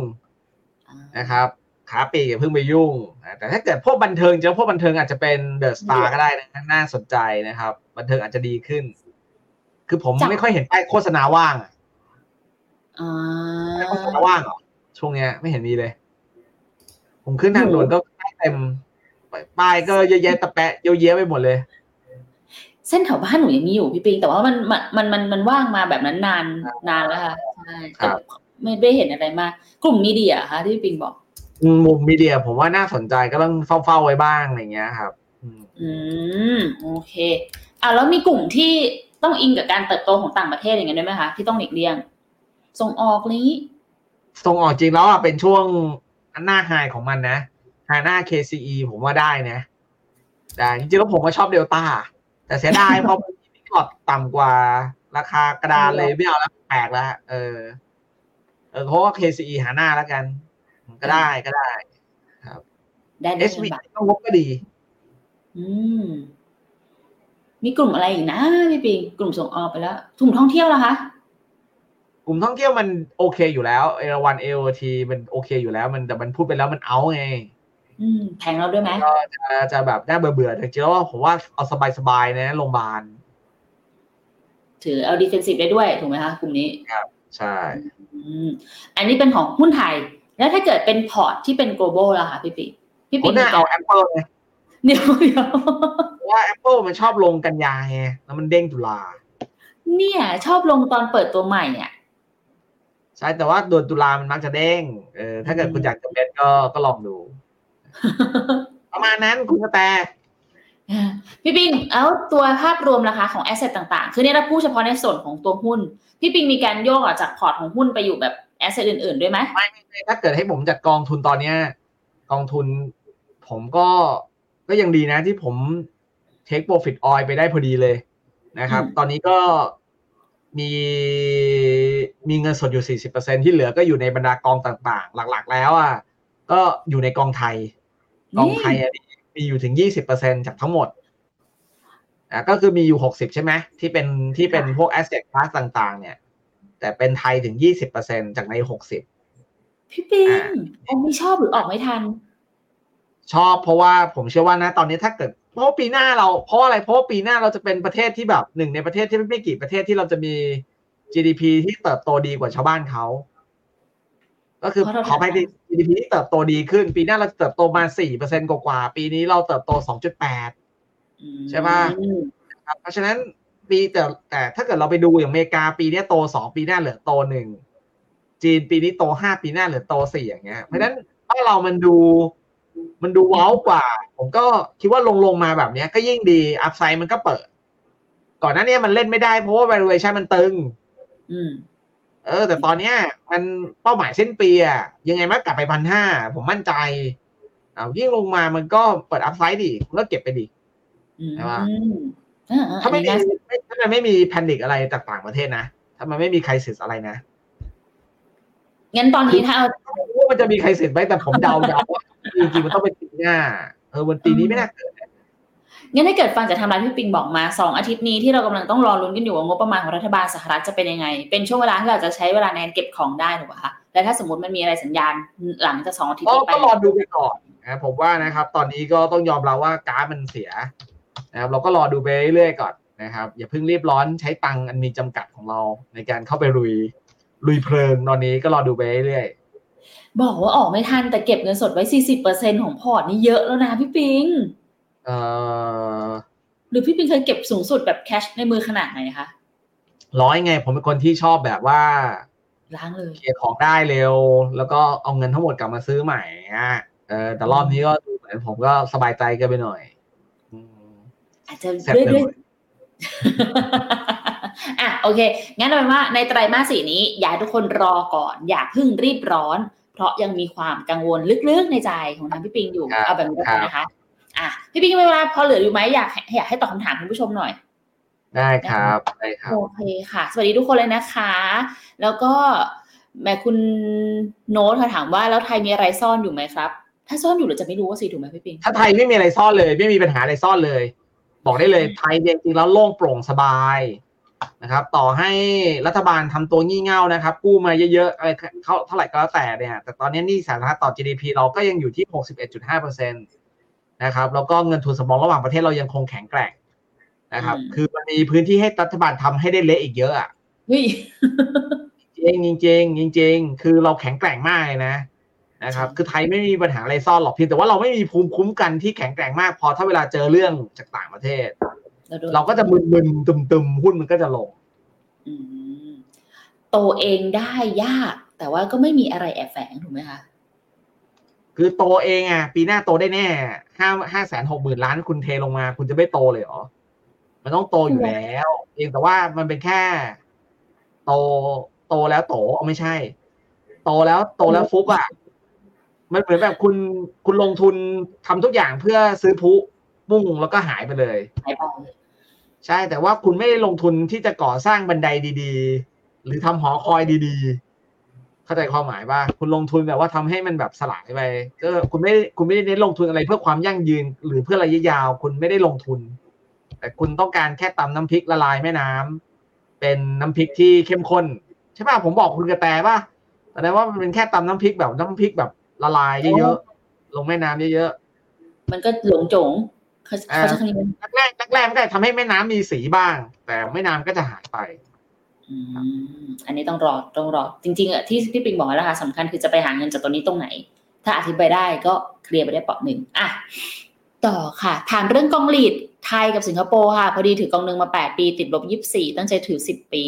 นะครับขาปีกอย่าเพิ่งไปยุ่งแต่ถ้าเกิดพวกบันเทิงเจอพวกบันเทิงอาจจะเป็นเดอะสตาร์ก็ได้นะน่าสนใจนะครับบันเทิงอาจจะดีขึ้นคือผมไม่ค่อยเห็นไอ้โฆษณาว่างอ่าโฆษณาว่างเหรอช่วงเนี้ยไม่เห็นมีเลยผมขึ้นทางด่วนก็เต็มป้ายก็เยอะแยะตะแปะเยอะแยะไปหมดเลยเส้นแถวบ้านหนูยังมีอยู่พี่ปิงแต่ว่ามันมันมันมันว่างมาแบบนั้นนานนานแล้วค่ะใช่ไม่ได้เห็นอะไรมากกลุ่มมีเดียค่ะที่พี่ปิงบอกมุมมีเดียผมว่าน่าสนใจก็ต้องเฝ้าๆไว้บ้างอะไรเงี้ยครับอืมโอเคอ่ะแล้วมีกลุ่มที่ต้องอิงกับการเติบโตของต่างประเทศอย่างเงี้ยด้วยไหมคะที่ต้องหลีกเลี่ยงส่งออกนี้ส่งออกจริงแล้วอ่ะเป็นช่วงหน้าไฮของมันนะหาหน้า เค ซี อี ผมว่าได้นะแต่จริงๆแล้วผมก็ชอบเดลต้าแต่เสียดายเพราะมันมีกรอบต่ำกว่าราคากระดานเลยไม่เอาแล้วแปลกแล้วเออเออเพราะว่า เค ซี อี หาหน้าแล้วกันก็ได้ก็ได้ครับ เอส วี บี ก็งบก็ดีอืมมีกลุ่มอะไรอีกนะพี่ปิงกลุ่มส่งออกไปแล้วกลุ่มท่องเที่ยวเหรอคะกลุ่มท่องเที่ยวมันโอเคอยู่แล้วเอราวัน เอ โอ ที มันโอเคอยู่แล้วมันแต่มันพูดไปแล้วมันเอาไงอืมแพงแล้วด้วยมั้ยก็จะจะแบบน่าเบื่อๆแต่จริงแล้วผมว่าเอาสบายๆนะโรงพยาบาลถือเอาดิเฟนซีฟได้ด้วยถูกมั้ยคะกลุ่มนี้ครับใช่อืมอันนี้เป็นของหุ้นไทยแล้วถ้าเกิดเป็นพอร์ตที่เป็น global ล่ะค่ะพี่ปิ๊กพี่ปิ๊กเอา Apple เลยเดี๋ยวๆว่า Apple มันชอบลงกันยาไงแล้วมันเด้งตุลาเนี่ยชอบลงตอนเปิดตัวใหม่อ่ะใช่แต่ว่าเดือนตุลามันมักจะเด้งเออถ้าเกิดคุณอยากจะเล่นก็ก็ลองดูประมาณนั้นคุณกระแตพี่ปิ๊กเอาตัวภาพรวมราคาของ asset ต่างๆคือเนี่ยเราพูดเฉพาะในส่วนของตัวหุ้นพี่ปิ๊กมีการโยกออกจากพอร์ตของหุ้นไปอยู่แบบแอสเซทอื่นๆด้วยไหมไม่ไม่ถ้าเกิดให้ผมจัดกองทุนตอนนี้กองทุนผมก็ก็ยังดีนะที่ผมเทคโปรฟิตออยไปได้พอดีเลยนะครับตอนนี้ก็มีมีเงินสดอยู่ สี่สิบเปอร์เซ็นต์ ที่เหลือก็อยู่ในบรรดากองต่างๆหลักๆแล้วอ่ะก็อยู่ในกองไทยกองไทยมีอยู่ถึง ยี่สิบเปอร์เซ็นต์ จากทั้งหมดอ่ะก็คือมีอยู่หกสิบใช่ไหมที่เป็นที่เป็นพวกแอสเซทคลาสต่างๆเนี่ยแต่เป็นไทยถึง ยี่สิบเปอร์เซ็นต์ จากในหกสิบพี่ปิงผมไม่ชอบหรือออกไม่ทันชอบเพราะว่าผมเชื่อว่านะตอนนี้ถ้าเกิดเพราะปีหน้าเราเพราะอะไรเพราะปีหน้าเราจะเป็นประเทศที่แบบหนึ่งในประเทศที่ไม่กี่ประเทศที่เราจะมี จี ดี พี ที่เติบโตดีกว่าชาวบ้านเขาก็คือขอไป จี ดี พี ที่เติบโตดีขึ้นปีหน้าเราจะเติบโตมา สี่เปอร์เซ็นต์ กว่าๆปีนี้เราเติบโต สองจุดแปด ใช่ป่ะครับเพราะฉะนั้นปีแต่แต่ถ้าเกิดเราไปดูอย่างอเมริกาปีนี้โตสองปีหน้าเหลือโตหนึ่งจีนปีนี้โตห้าปีหน้าเหลือโตสี่อย่างเงี้ยเพราะฉะนั้นถ้าเรามันดูมันดูว้าวกว่าผมก็คิดว่าลงๆมาแบบเนี้ยก็ยิ่งดีอัพไซด์มันก็เปิดก่อนหน้านี้มันเล่นไม่ได้เพราะว่า valuation มันตึงอืมเออแต่ตอนเนี้ยมันเป้าหมายสิ้นปีอ่ะยังไงมันกลับไป หนึ่งพันห้าร้อย ผมมั่นใจเอายิ่งลงมามันก็เปิดอัพไซด์ดิก็เก็บไปดิอืมนะครับถ้าไม่มีถ้ามันไม่มีแพนิคอะไรจากต่างประเทศนะถ้ามันไม่มีไครซิสอะไรนะงั้นตอนนี้ถ้าเอามันจะมีไครซิสไหมแต่ผมเดาๆว่าจริงๆมันต้องเป็นปีหน้าเออวันปีนี้ไม่น่าเกิดงั้นถ้าเกิดฟังจากทางรายพี่ปิงบอกมาสองอาทิตย์นี้ที่เรากำลังต้องรอลุ้นกันอยู่ว่างบประมาณของรัฐบาลสหรัฐจะเป็นยังไงเป็นช่วงเวลาที่เราจะใช้เวลาในการเก็บของได้ถูกป่ะคะและถ้าสมมุติมันมีอะไรสัญญาณหลังจากสองอาทิตย์นี้ไปก็รอดูกันก่อนนะผมว่านะครับตอนนี้ก็ต้องยอมรับว่าการมันเสียนะครับเราก็รอดูไปเรื่อยๆก่อนนะครับอย่าเพิ่งรีบร้อนใช้ตังค์อันมีจำกัดของเราในการเข้าไปลุยลุยเพลิงตอนนี้ก็รอดูไปเรื่อยๆบอกว่าออกไม่ทันแต่เก็บเงินสดไว้ สี่สิบเปอร์เซ็นต์ ของพอร์ตนี่เยอะแล้วนะพี่ปิงเอ่อหรือพี่ปิงเคยเก็บสูงสุดแบบแคชในมือขนาดไหนคะร้อยไงผมเป็นคนที่ชอบแบบว่าล้างเลยเก็บของได้เร็วแล้วก็เอาเงินทั้งหมดกลับมาซื้อใหม่เออแต่รอบนี้ก็ดูเหมือนผมก็สบายใจกันไปหน่อยอาจจะด้วยด้วยอ่ะโอเคงั้นเอาเป็นว่าในไตรมาสสี่นี้อยากให้ทุกคนรอก่อนอย่าเพิ่งรีบร้อนเพราะยังมีความกังวลลึกๆในใจของทางพี่ปิงอยู่เอาแบบนี้กันนะคะอ่ะพี่ปิงเวลาพอเหลืออยู่ไหมอยากอยากให้ตอบคำถามคุณผู้ชมหน่อยได้ครับได้ครับโอเคค่ะสวัสดีทุกคนเลยนะคะแล้วก็แม่คุณโน้ตเขาถามว่าแล้วไทยมีอะไรซ่อนอยู่ไหมครับถ้าซ่อนอยู่เราจะไม่รู้ว่าสิถูกไหมพี่ปิงถ้าไทยไม่มีอะไรซ่อนเลยไม่มีปัญหาอะไรซ่อนเลย บอกได้เลยไทยจริงๆแล้วโล่งโปร่งสบายนะครับต่อให้รัฐบาลทำตัวงี่เง่านะครับกู้มาเยอะๆอะไรเขาเท่าไหร่ก็แล้วแต่เนี่ยแต่ตอนนี้หนี้สาธารณะต่อ จี ดี พี เราก็ยังอยู่ที่ หกสิบเอ็ดจุดห้าเปอร์เซ็นต์ นะครับแล้วก็เงินทุนสำรองระหว่างประเทศเรายังคงแข็งแกร่งนะครับคือมันมีพื้นที่ให้รัฐบาลทำให้ได้เละอีกเยอะอ่ะจริงจริงจริงคือเราแข็งแกร่งมากเลยนะนะครับคือไทยไม่มีปัญหาอะไรซ่อนหรอกเพียงแต่ว่าเราไม่มีภูมิคุ้มกันที่แข็งแกร่งมากพอถ้าเวลาเจอเรื่องจากต่างประเทศเราก็จะมึนๆตึมๆหุ้นมันก็จะลงโตเองได้ยากแต่ว่าก็ไม่มีอะไรแอบแฝงถูกไหมคะคือโตเองอ่ะปีหน้าโตได้แน่ห้าแสนหกหมื่นล้านคุณเทลงมาคุณจะไม่โตเลยเหรอมันต้องโตอยู่แล้วเพียงแต่ว่ามันเป็นแค่โตโตแล้วโตเอาไม่ใช่โตแล้วโตแล้วฟุบอ่ะมันเหมือนแบบคุณคุณลงทุนทำทุกอย่างเพื่อซื้อพุมุ่งแล้วก็หายไปเลยหายไปใช่แต่ว่าคุณไม่ได้ลงทุนที่จะก่อสร้างบันไดดีๆหรือทำหอคอยดีๆเข้าใจความหมายป่ะคุณลงทุนแบบว่าทำให้มันแบบสลายไปก็คุณไม่คุณไม่ได้เน้นลงทุนอะไรเพื่อความยั่งยืนหรือเพื่อระยะยาวคุณไม่ได้ลงทุนแต่คุณต้องการแค่ตำน้ำพริกละลายแม่น้ำเป็นน้ำพริกที่เข้มข้นใช่ป่ะผมบอกคุณกระแตป่ะแสดงว่ามันเป็นแค่ตำน้ำพริกแบบน้ำพริกแบบละลายเยอะๆลงแม่น้ำเยอะๆมันก็หลงจงเขาจะทำยังไงแรกแรกแรกก็ทำให้แม่น้ำมีสีบ้างแต่แม่น้ำก็จะหายไปอันนี้ต้องรอต้องรอจริงๆอ่ะที่ที่ปิงบอกแล้วค่ะสำคัญคือจะไปหาเงินจากตรงนี้ตรงไหนถ้าอธิบายได้ก็เคลียร์ไปได้เปาะหนึ่งอ่ะต่อค่ะถามเรื่องกองหลีดไทยกับสิงคโปร์ค่ะพอดีถือกองหนึ่งมาแปดปีติดลบยี่สิบสี่ตั้งใจถือสิบปี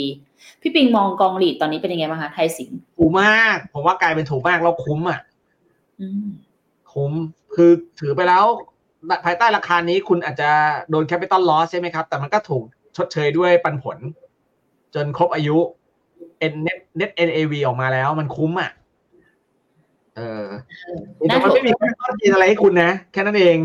พี่ปิงมองกองหลีดตอนนี้เป็นยังไงบ้างคะไทยสิงถูกมากผมว่ากลายเป็นถูกมากแล้วคุ้มอ่ะคุ้มคือถือไปแล้วภายใต้ราคานี้คุณอาจจะโดน capital loss ใช่ไหมครับแต่มันก็ถูกชดเชยด้วยปันผลจนครบอายุ net net เอ็น เอ วี ออกมาแล้วมันคุ้มอ่ะเออแต่มันไม่มีค่าต้นทุนอะไรให้คุณนะแค่นั้นเอง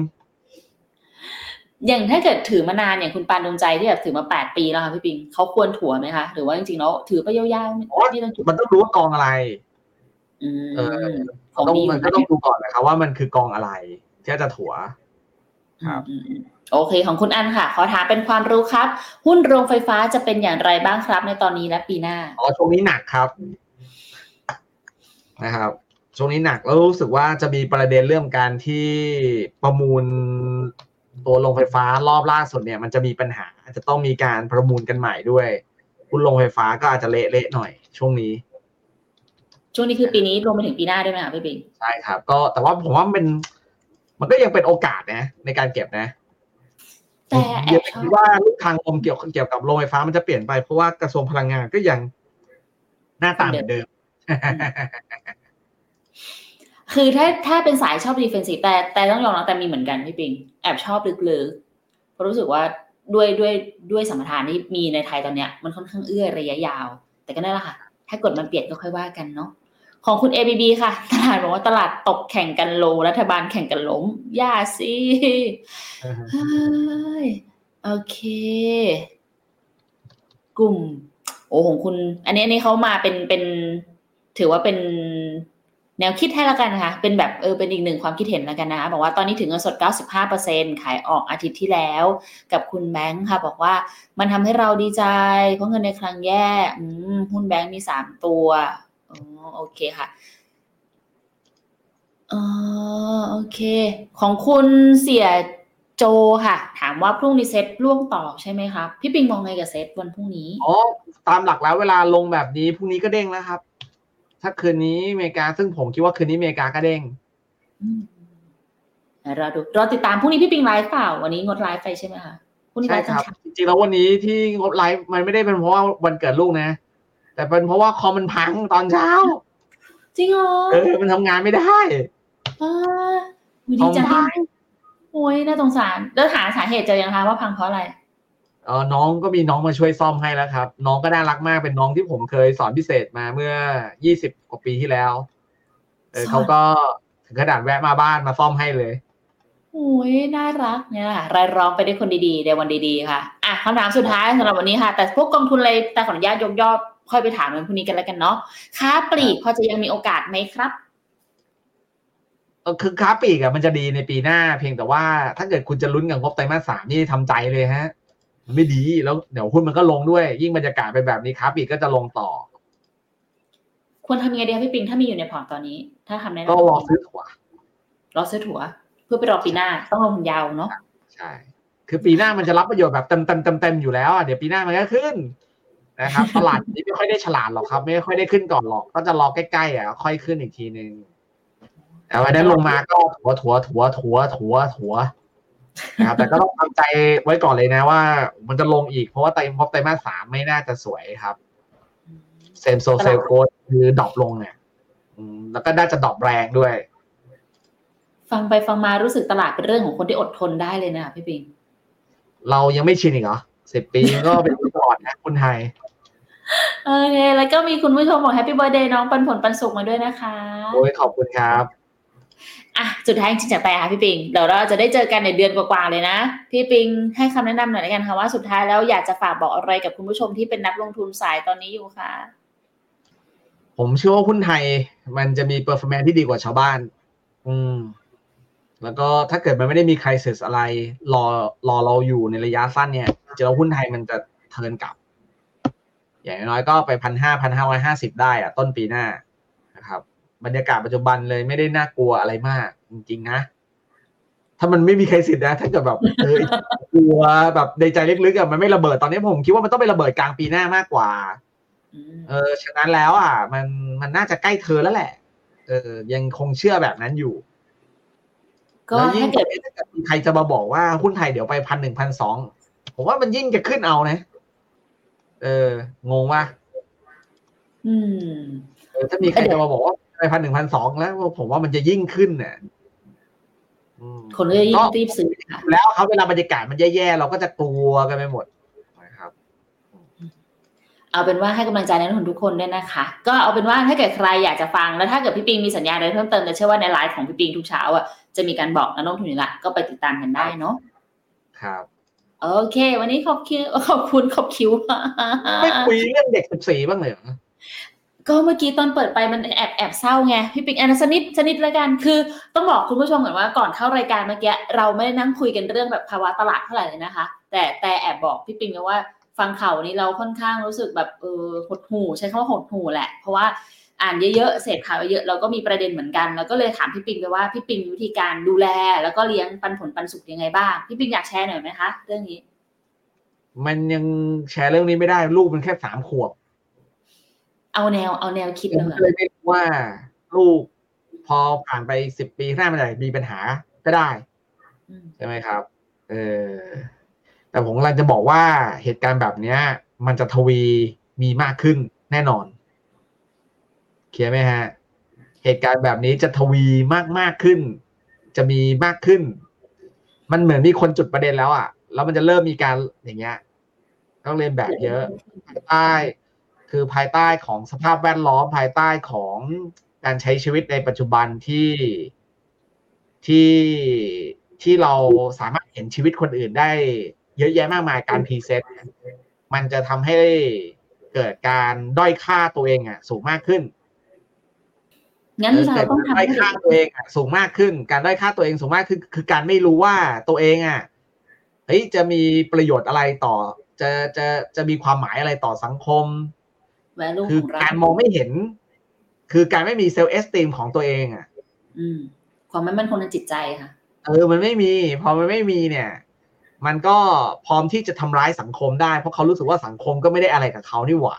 อย่างถ้าเกิดถือมานานอย่างคุณปานดวงใจที่แบบถือมาแปดปีแล้วค่ะพี่ปิงเขาควรถัวไหมคะหรือว่าจริงๆแล้วถือไปยาวๆมันต้องรู้ว่ากองอะไรเออต้องมันก็ต้องดูก่อนนะครับว่ามันคือกองอะไรที่จะถัวครับโอเคของคุณอันค่ะขอถามเป็นความรู้ครับหุ้นโรงไฟฟ้าจะเป็นอย่างไรบ้างครับในตอนนี้และปีหน้าอ๋อช่วงนี้หนักครับนะครับช่วงนี้หนักแล้วรู้สึกว่าจะมีประเด็นเรื่องการที่ประมูลตัวโรงไฟฟ้ารอบล่าสุดเนี่ยมันจะมีปัญหาอาจจะต้องมีการประมูลกันใหม่ด้วยหุ้นโรงไฟฟ้าก็อาจจะเละๆหน่อยช่วงนี้ช่วงนี้คือปีนี้รวมไปถึงปีหน้าด้วยไหมครับพี่ปิงใช่ครับก็แต่ว่าผมว่ามันเป็นมันก็ยังเป็นโอกาสนะในการเก็บนะแต่แอบคิดว่าลูกทางลมเกี่ยวเกี่ยวกับโรงไฟฟ้ามันจะเปลี่ยนไปเพราะว่ากระทรวงพลังงานก็ยังหน้าตาเหมือนเดิมคือถ้าถ้าเป็นสายชอบดีเฟนซีฟแต่แต่ต้องยอมรับแต่มีเหมือนกันพี่ปิงแอบชอบลึกๆเพราะรู้สึกว่าด้วยด้วยด้วยสมรรถนะที่มีในไทยตอนเนี้ยมันค่อนข้างเอื้อระยะยาวแต่ก็นั่นแหละค่ะถ้ากฎมันเปลี่ยนก็ค่อยว่ากันเนาะของคุณ เอ บี บี ค่ะตลาดบอกว่าตลาดตกแข่งกันโลรัฐบาลแข่งกันล้มย่าสิโอเคกลุ่มโอ้ของคุณอันนี้อันนี้เขามาเป็นเป็นถือว่าเป็นแนวคิดให้แล้วกันนะคะเป็นแบบเออเป็นอีกหนึ่งความคิดเห็นแล้วกันนะคะบอกว่าตอนนี้ถึงเงินสด เก้าสิบห้าเปอร์เซ็นต์ ขายออกอาทิตย์ที่แล้วกับคุณแบงค์ค่ะบอกว่ามันทำให้เราดีใจเพราะเงินในคลังแย่หุ้นแบงค์มีสามตัวอ๋อโอเคค่ะอ๋อโอเคของคุณเสี่ยโจค่ะถามว่าพรุ่งนี้เซ็ตล่วงต่อใช่ไหมครับพี่ปิงมองไงกับเซ็ตวันพรุ่งนี้อ๋อตามหลักแล้วเวลาลงแบบนี้พรุ่งนี้ก็เด้งแล้วครับถ้าคืนนี้อเมริกาซึ่งผมคิดว่าคืนนี้อเมริกาก็เด้งรอดูรอติดตามพรุ่งนี้พี่ปิงไลฟ์เปล่าวันนี้งดไลฟ์ไปใช่ไหมคะพรุ่งนี้ไลฟ์ครับจริงๆแล้ววันนี้ที่งดไลฟ์มันไม่ได้เป็นเพราะว่าวันเกิดลูกนะแต่เป็นเพราะว่าคอมมันพังตอนเช้าจริงเหรอเออมันทำงานไม่ได้อ่าอยู่ดีจังโอ้ยน่าสงสารแล้วหาสาเหตุเจอยังคะว่าพังเพราะอะไรเออน้องก็มีน้องมาช่วยซ่อมให้แล้วครับน้องก็น่ารักมากเป็นน้องที่ผมเคยสอนพิเศษมาเมื่อยี่สิบกว่าปีที่แล้วเออเขาก็ถึงขนาดแวะมาบ้านมาซ่อมให้เลยโอ้ยน่ารักเนี่ยค่ะรายล้อมไปด้วยคนดีๆในวันดีๆค่ะอ่ะคำถามสุดท้ายสำหรับวันนี้ค่ะแต่พวกกองทุนอะไรแต่ขออนุญาตยกยอดค่อยไปถามกันพรุ่งนี้กันแล้วกันเนาะค้าปลีกพอจะยังมีโอกาสไหมครับ คือค้าปลีกอ่ะมันจะดีในปีหน้าเพียงแต่ว่าถ้าเกิดคุณจะลุ้นกับงบไตรมาสสามนี่ทำใจเลยฮะมันไม่ดีแล้วเดี๋ยวหุ้นมันก็ลงด้วยยิ่งบรรยากาศไปแบบนี้ค้าปลีกก็จะลงต่อควรทำยังไงดีพี่ปิงถ้ามีอยู่ในพอร์ตตอนนี้ถ้าทำได้ก็รอซื้อถั่วรอซื้อถั่วเพื่อไปรอปีหน้าต้องลงยาวเนาะใช่คือปีหน้ามันจะรับประโยชน์แบบเต็มเต็มเต็มเต็มอยู่แล้วเดี๋ยวปีหน้ามันก็ขึ้นนะครับตลาดนี้ไม่ค่อยได้ฉลาดหรอกครับไม่ค่อยได้ขึ้นก่อนหรอกก็จะรอใกล้ๆอ่ะค่อยขึ้นอีกทีนึงแต่วันนั้นลงมาก็ถัวถัวถัวถัวถัวถัวนะครับแต่ก็ต้องทำใจไว้ก่อนเลยนะว่ามันจะลงอีกเพราะว่าไตรภพไตรมาสสามไม่น่าจะสวยครับเซมโซเซลโกดคือดรอปลงเนี่ยแล้วก็น่าจะดรอปแรงด้วยฟังไปฟังมารู้สึกตลาดเป็นเรื่องของคนที่อดทนได้เลยนะพี่ปิงเรายังไม่ชินอีกเหรอสิบปีก็เป็นตลอดนะคุณไทยโอเคแล้วก็มีคุณผู้ชมบอกแฮปปี้เบิร์ธเดย์น้องปันผลปันสุขมาด้วยนะคะโอ้ยขอบคุณครับอ่ะสุดท้ายจริงๆจะไปค่ะพี่ปิงเดี๋ยวเราจะได้เจอกันในเดือนกว่าๆเลยนะพี่ปิงให้คำแนะนำหน่อยแล้วกันค่ะว่าสุดท้ายแล้วอยากจะฝากบอกอะไรกับคุณผู้ชมที่เป็นนักลงทุนสายตอนนี้อยู่ค่ะผมเชื่อว่าหุ้นไทยมันจะมีเปอร์ฟอร์แมนซ์ที่ดีกว่าชาวบ้านอืมแล้วก็ถ้าเกิดมันไม่ได้มีไครซิสอะไรรอรอเราอยู่ในระยะสั้นเนี่ยเจอหุ้นไทยมันจะเทิร์นกลับอย่างน้อยก็ไป หนึ่งพันห้าร้อย หนึ่งพันห้าร้อยห้าสิบ ได้อะต้นปีหน้านะครับบรรยากาศปัจจุบันเลยไม่ได้น่ากลัวอะไรมากจริงๆนะถ้ามันไม่มีใครสิทธิ์นะถ้าเกิดแบบเออกลัวแบบในใจลึกๆอ่ะมันไม่ระเบิดตอนนี้ผมคิดว่ามันต้องไประเบิดกลางปีหน้ามากกว่าเออฉะนั้นแล้วอ่ะมันมันน่าจะใกล้เธอแล้วแหละเออยังคงเชื่อแบบนั้นอยู่ก็ถ้าเกิดใครจะมาบอกว่าหุ้นไทยเดี๋ยวไป หนึ่งพันหนึ่งร้อย หนึ่งพันสองร้อย ผมว่ามันยิ่งจะขึ้นเอานะเอองงว่ะอืมเออถ้ามีใครจะมาบอกว่าไป หนึ่งพันหนึ่งร้อย หนึ่งพันสองร้อย แล้วผมว่ามันจะยิ่งขึ้นน่ะอืมคนก็ยิ่งรีบซื้อค่ะแล้วเค้าเวลาบรรยากาศมันแย่ๆเราก็จะกลัวกันไปหมดนะครับเอาเป็นว่าให้กำลังใจนักลงทุนทุกคนด้วยนะคะก็เอาเป็นว่าถ้าเกิดใครอยากจะฟังแล้วถ้าเกิดพี่ปิงมีสัญญาณอะไรเพิ่มเติมจะเชื่อว่าในไลฟ์ของพี่ปิงทุกเช้าอ่ะจะมีการบอกนักลงทุนอยู่ละก็ไปติดตามกันได้เนาะครับโอเควันนี้ขอบคิวขอบคุณขอบคิวไม่คุยเรื่องเด็กสิบสี่บ้างเลยเหรอก็เมื่อกี้ตอนเปิดไปมันแอบแอบเศร้าไงพี่ปิ๊กอันนั้นสนิดสนิดละกันคือต้องบอกคุณผู้ชมก่อนว่าก่อนเข้ารายการเมื่อกี้เราไม่ได้นั่งคุยกันเรื่องแบบภาวะตลาดเท่าไหร่เลยนะคะแต่แต่แอบบอกพี่ปิ๊กนะว่าฟังข่าวนี้เราค่อนข้างรู้สึกแบบเออหดหู่ใช้คำว่าหดหู่แหละเพราะว่าอ่านเยอะๆเสพข่าวเยอะๆเราก็มีประเด็นเหมือนกันแล้วก็เลยถามพี่ปิ๊กไปว่าพี่ปิ๊กวิธีการดูแลแล้วก็เลี้ยงปันผลปันสุขยังไงบ้างพี่ปิ๊กอยากแชร์หน่อยไหมคะเรื่องนี้มันยังแชร์เรื่องนี้ไม่ได้ลูกมันแค่สามขวบเอาแนวเอาแนวคิดเลยเลยไม่รู้ว่าลูกพอผ่านไปสิบปีข้างหน้ามันจะมีปัญหาก็ได้ใช่ไหมครับเออแต่ผมกำลังจะบอกว่าเหตุการณ์แบบนี้มันจะทวีมีมากขึ้นแน่นอนเคลียร์ไหมฮะเหตุการณ์แบบนี้จะทวีมากมากขึ้นจะมีมากขึ้นมันเหมือนมีคนจุดประเด็นแล้วอ่ะแล้วมันจะเริ่มมีการอย่างเงี้ยต้องเรียนแบบเยอะใช่คือภายใต้ของสภาพแวดล้อมภายใต้ของการใช้ชีวิตในปัจจุบันที่ที่ที่เราสามารถเห็นชีวิตคนอื่นได้เยอะแยะมากมายการพรีเซตมันจะทำให้เกิดการด้อยค่าตัวเองอ่ะสูงมากขึ้นงั้นเราต้องทำให้ค่าตัวเองอ่ะสูงมากขึ้นการด้อยค่าตัวเองสูงมากขึ้นคือการไม่รู้ว่าตัวเองอ่ะเฮ้ยจะมีประโยชน์อะไรต่อจะจะจะมีความหมายอะไรต่อสังคมคือการมองไม่เห็นคือการไม่มีเซลล์เอสติมของตัวเองอ่ะอืมความไม่มั่นคงทางจิตใจค่ะเออมันไม่มีพอมันไม่มีเนี่ยมันก็พร้อมที่จะทำร้ายสังคมได้เพราะเขารู้สึกว่าสังคมก็ไม่ได้อะไรกับเขานี่หว่า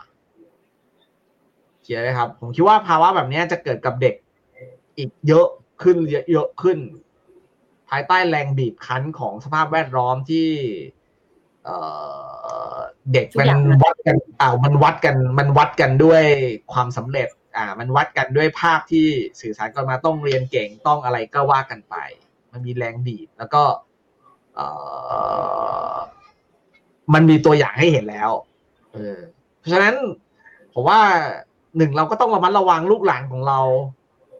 เขียนเลยครับผมคิดว่าภาวะแบบนี้จะเกิดกับเด็กอีกเยอะขึ้นเยอะขึ้นภายใต้แรงบีบคั้นของสภาพแวดล้อมที่เอ่อเด็กมันวัดกันอ่ามันวัดกันมันวัดกันด้วยความสำเร็จอ่ามันวัดกันด้วยภาพที่สื่อสารกันมาต้องเรียนเก่งต้องอะไรก็ว่ากันไปมันมีแรงบีบแล้วก็เอ่อมันมีตัวอย่างให้เห็นแล้วเออเพราะฉะนั้นผมว่าหนึ่งเราก็ต้องระมัดระวังลูกหลานของเรา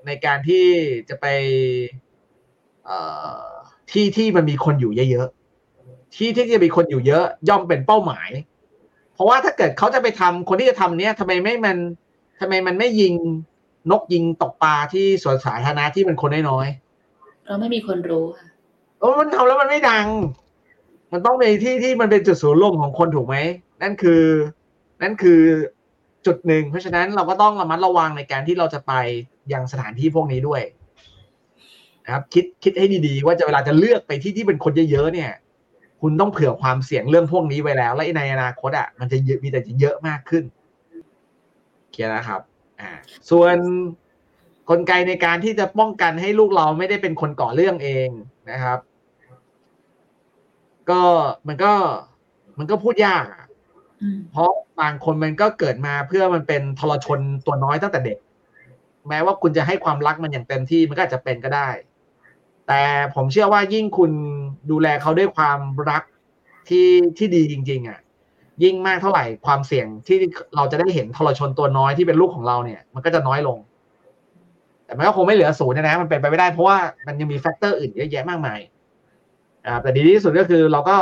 ในการที่จะไปเอ่อที่ที่มันมีคนอยู่เยอะๆที่ที่จะมีคนอยู่เยอะย่อมเป็นเป้าหมายเพราะว่าถ้าเกิดเขาจะไปทำคนที่จะทำเนี้ยทำไมไม่มันทำไมมันไม่ยิงนกยิงตกปลาที่สวนสาธารณะที่มันคนน้อยๆ เราไม่มีคนรู้ค่ะโอ้มันทำแล้วมันไม่ดังมันต้องในที่ที่มันเป็นจุดศูนย์รวมของคนถูกไหมนั่นคือนั่นคือจุดหนึ่งเพราะฉะนั้นเราก็ต้องระมัดระวังในการที่เราจะไปยังสถานที่พวกนี้ด้วยนะครับคิดคิดให้ดีๆว่าจะเวลาจะเลือกไปที่ที่เป็นคนเยอะๆเนี่ยคุณต้องเผื่อความเสี่ยงเรื่องพวกนี้ไว้แล้วและในอนาคตอ่ะมันจะเยอะมีแต่จะเยอะมากขึ้นเคลียร์นะครับอ่าส่วนกลไกในการที่จะป้องกันให้ลูกเราไม่ได้เป็นคนก่อเรื่องเองนะครับก็มันก็มันก็พูดยากเพราะบางคนมันก็เกิดมาเพื่อมันเป็นทรชนตัวน้อยตั้งแต่เด็กแม้ว่าคุณจะให้ความรักมันอย่างเต็มที่มันก็อาจจะเป็นก็ได้แต่ผมเชื่อว่ายิ่งคุณดูแลเขาด้วยความรักที่ที่ดีจริงๆอ่ะยิ่งมากเท่าไหร่ความเสี่ยงที่เราจะได้เห็นทรชนตัวน้อยที่เป็นลูกของเราเนี่ยมันก็จะน้อยลงแต่มันก็คงไม่เหลือศูนย์นะมันเป็นไปไม่ได้เพราะว่ามันยังมีแฟกเตอร์อื่นเยอะแยะมากมายแต่ดีที่สุดก็คือเราก็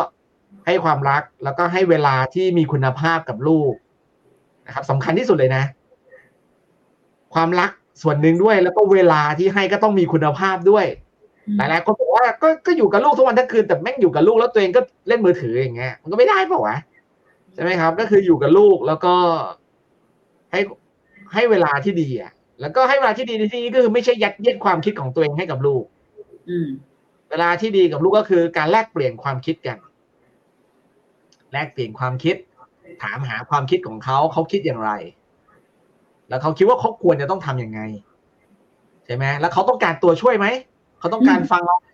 ให้ความรักแล้วก็ให้เวลาที่มีคุณภาพกับลูกนะครับสำคัญที่สุดเลยนะความรักส่วนหนึ่งด้วยแล้วก็เวลาที่ให้ก็ต้องมีคุณภาพด้วยหลายๆคนบอกว่าก็ก็อยู่กับลูกทุกวันทั้งคืนแต่แม่งอยู่กับลูกแล้วตัวเองก็เล่นมือถืออย่างเงี้ยมันก็ไม่ได้เปล่าวะใช่ไหมครับก็คืออยู่กับลูกแล้วก็ให้ให้เวลาที่ดีอ่ะแล้วก็ให้เวลาที่ดีในที่นี้ก็คือไม่ใช่ยัดเยียดความคิดของตัวเองให้กับลูกเวลาที่ดีกับลูกก็คือการแลกเปลี่ยนความคิดกันแลกเปลี่ยนความคิดถามหาความคิดของเขาเขาคิดอย่างไรแล้วเขาคิดว่าเขาควรจะต้องทำยังไงใช่ไหมแล้วเขาต้องการตัวช่วยไหมเขาต้องการฟังเราไหม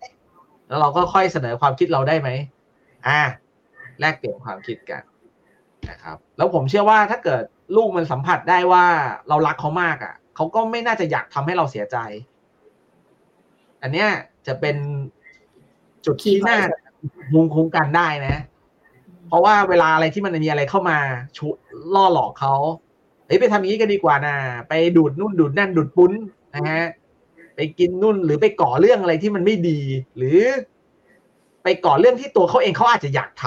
แล้วเราก็ค่อยเสนอความคิดเราได้ไหมอ่าแลกเปลี่ยนความคิดกันนะครับแล้วผมเชื่อว่าถ้าเกิดลูกมันสัมผัสได้ว่าเรารักเขามากอ่ะเขาก็ไม่น่าจะอยากทำให้เราเสียใจอันเนี้ยจะเป็นจุดที่น่ามุงคุ้มกันได้นะเพราะว่าเวลาอะไรที่มันมีอะไรเข้ามาชุล่อหลอกเขาเฮ้ยไปทำอย่างนี้ก็ดีกว่านะไปดูดนู่นดูดนั่นดูดปุ้นนะฮะไปกินนู่นหรือไปก่อเรื่องอะไรที่มันไม่ดีหรือไปก่อเรื่องที่ตัวเขาเองเขาอาจจะอยากท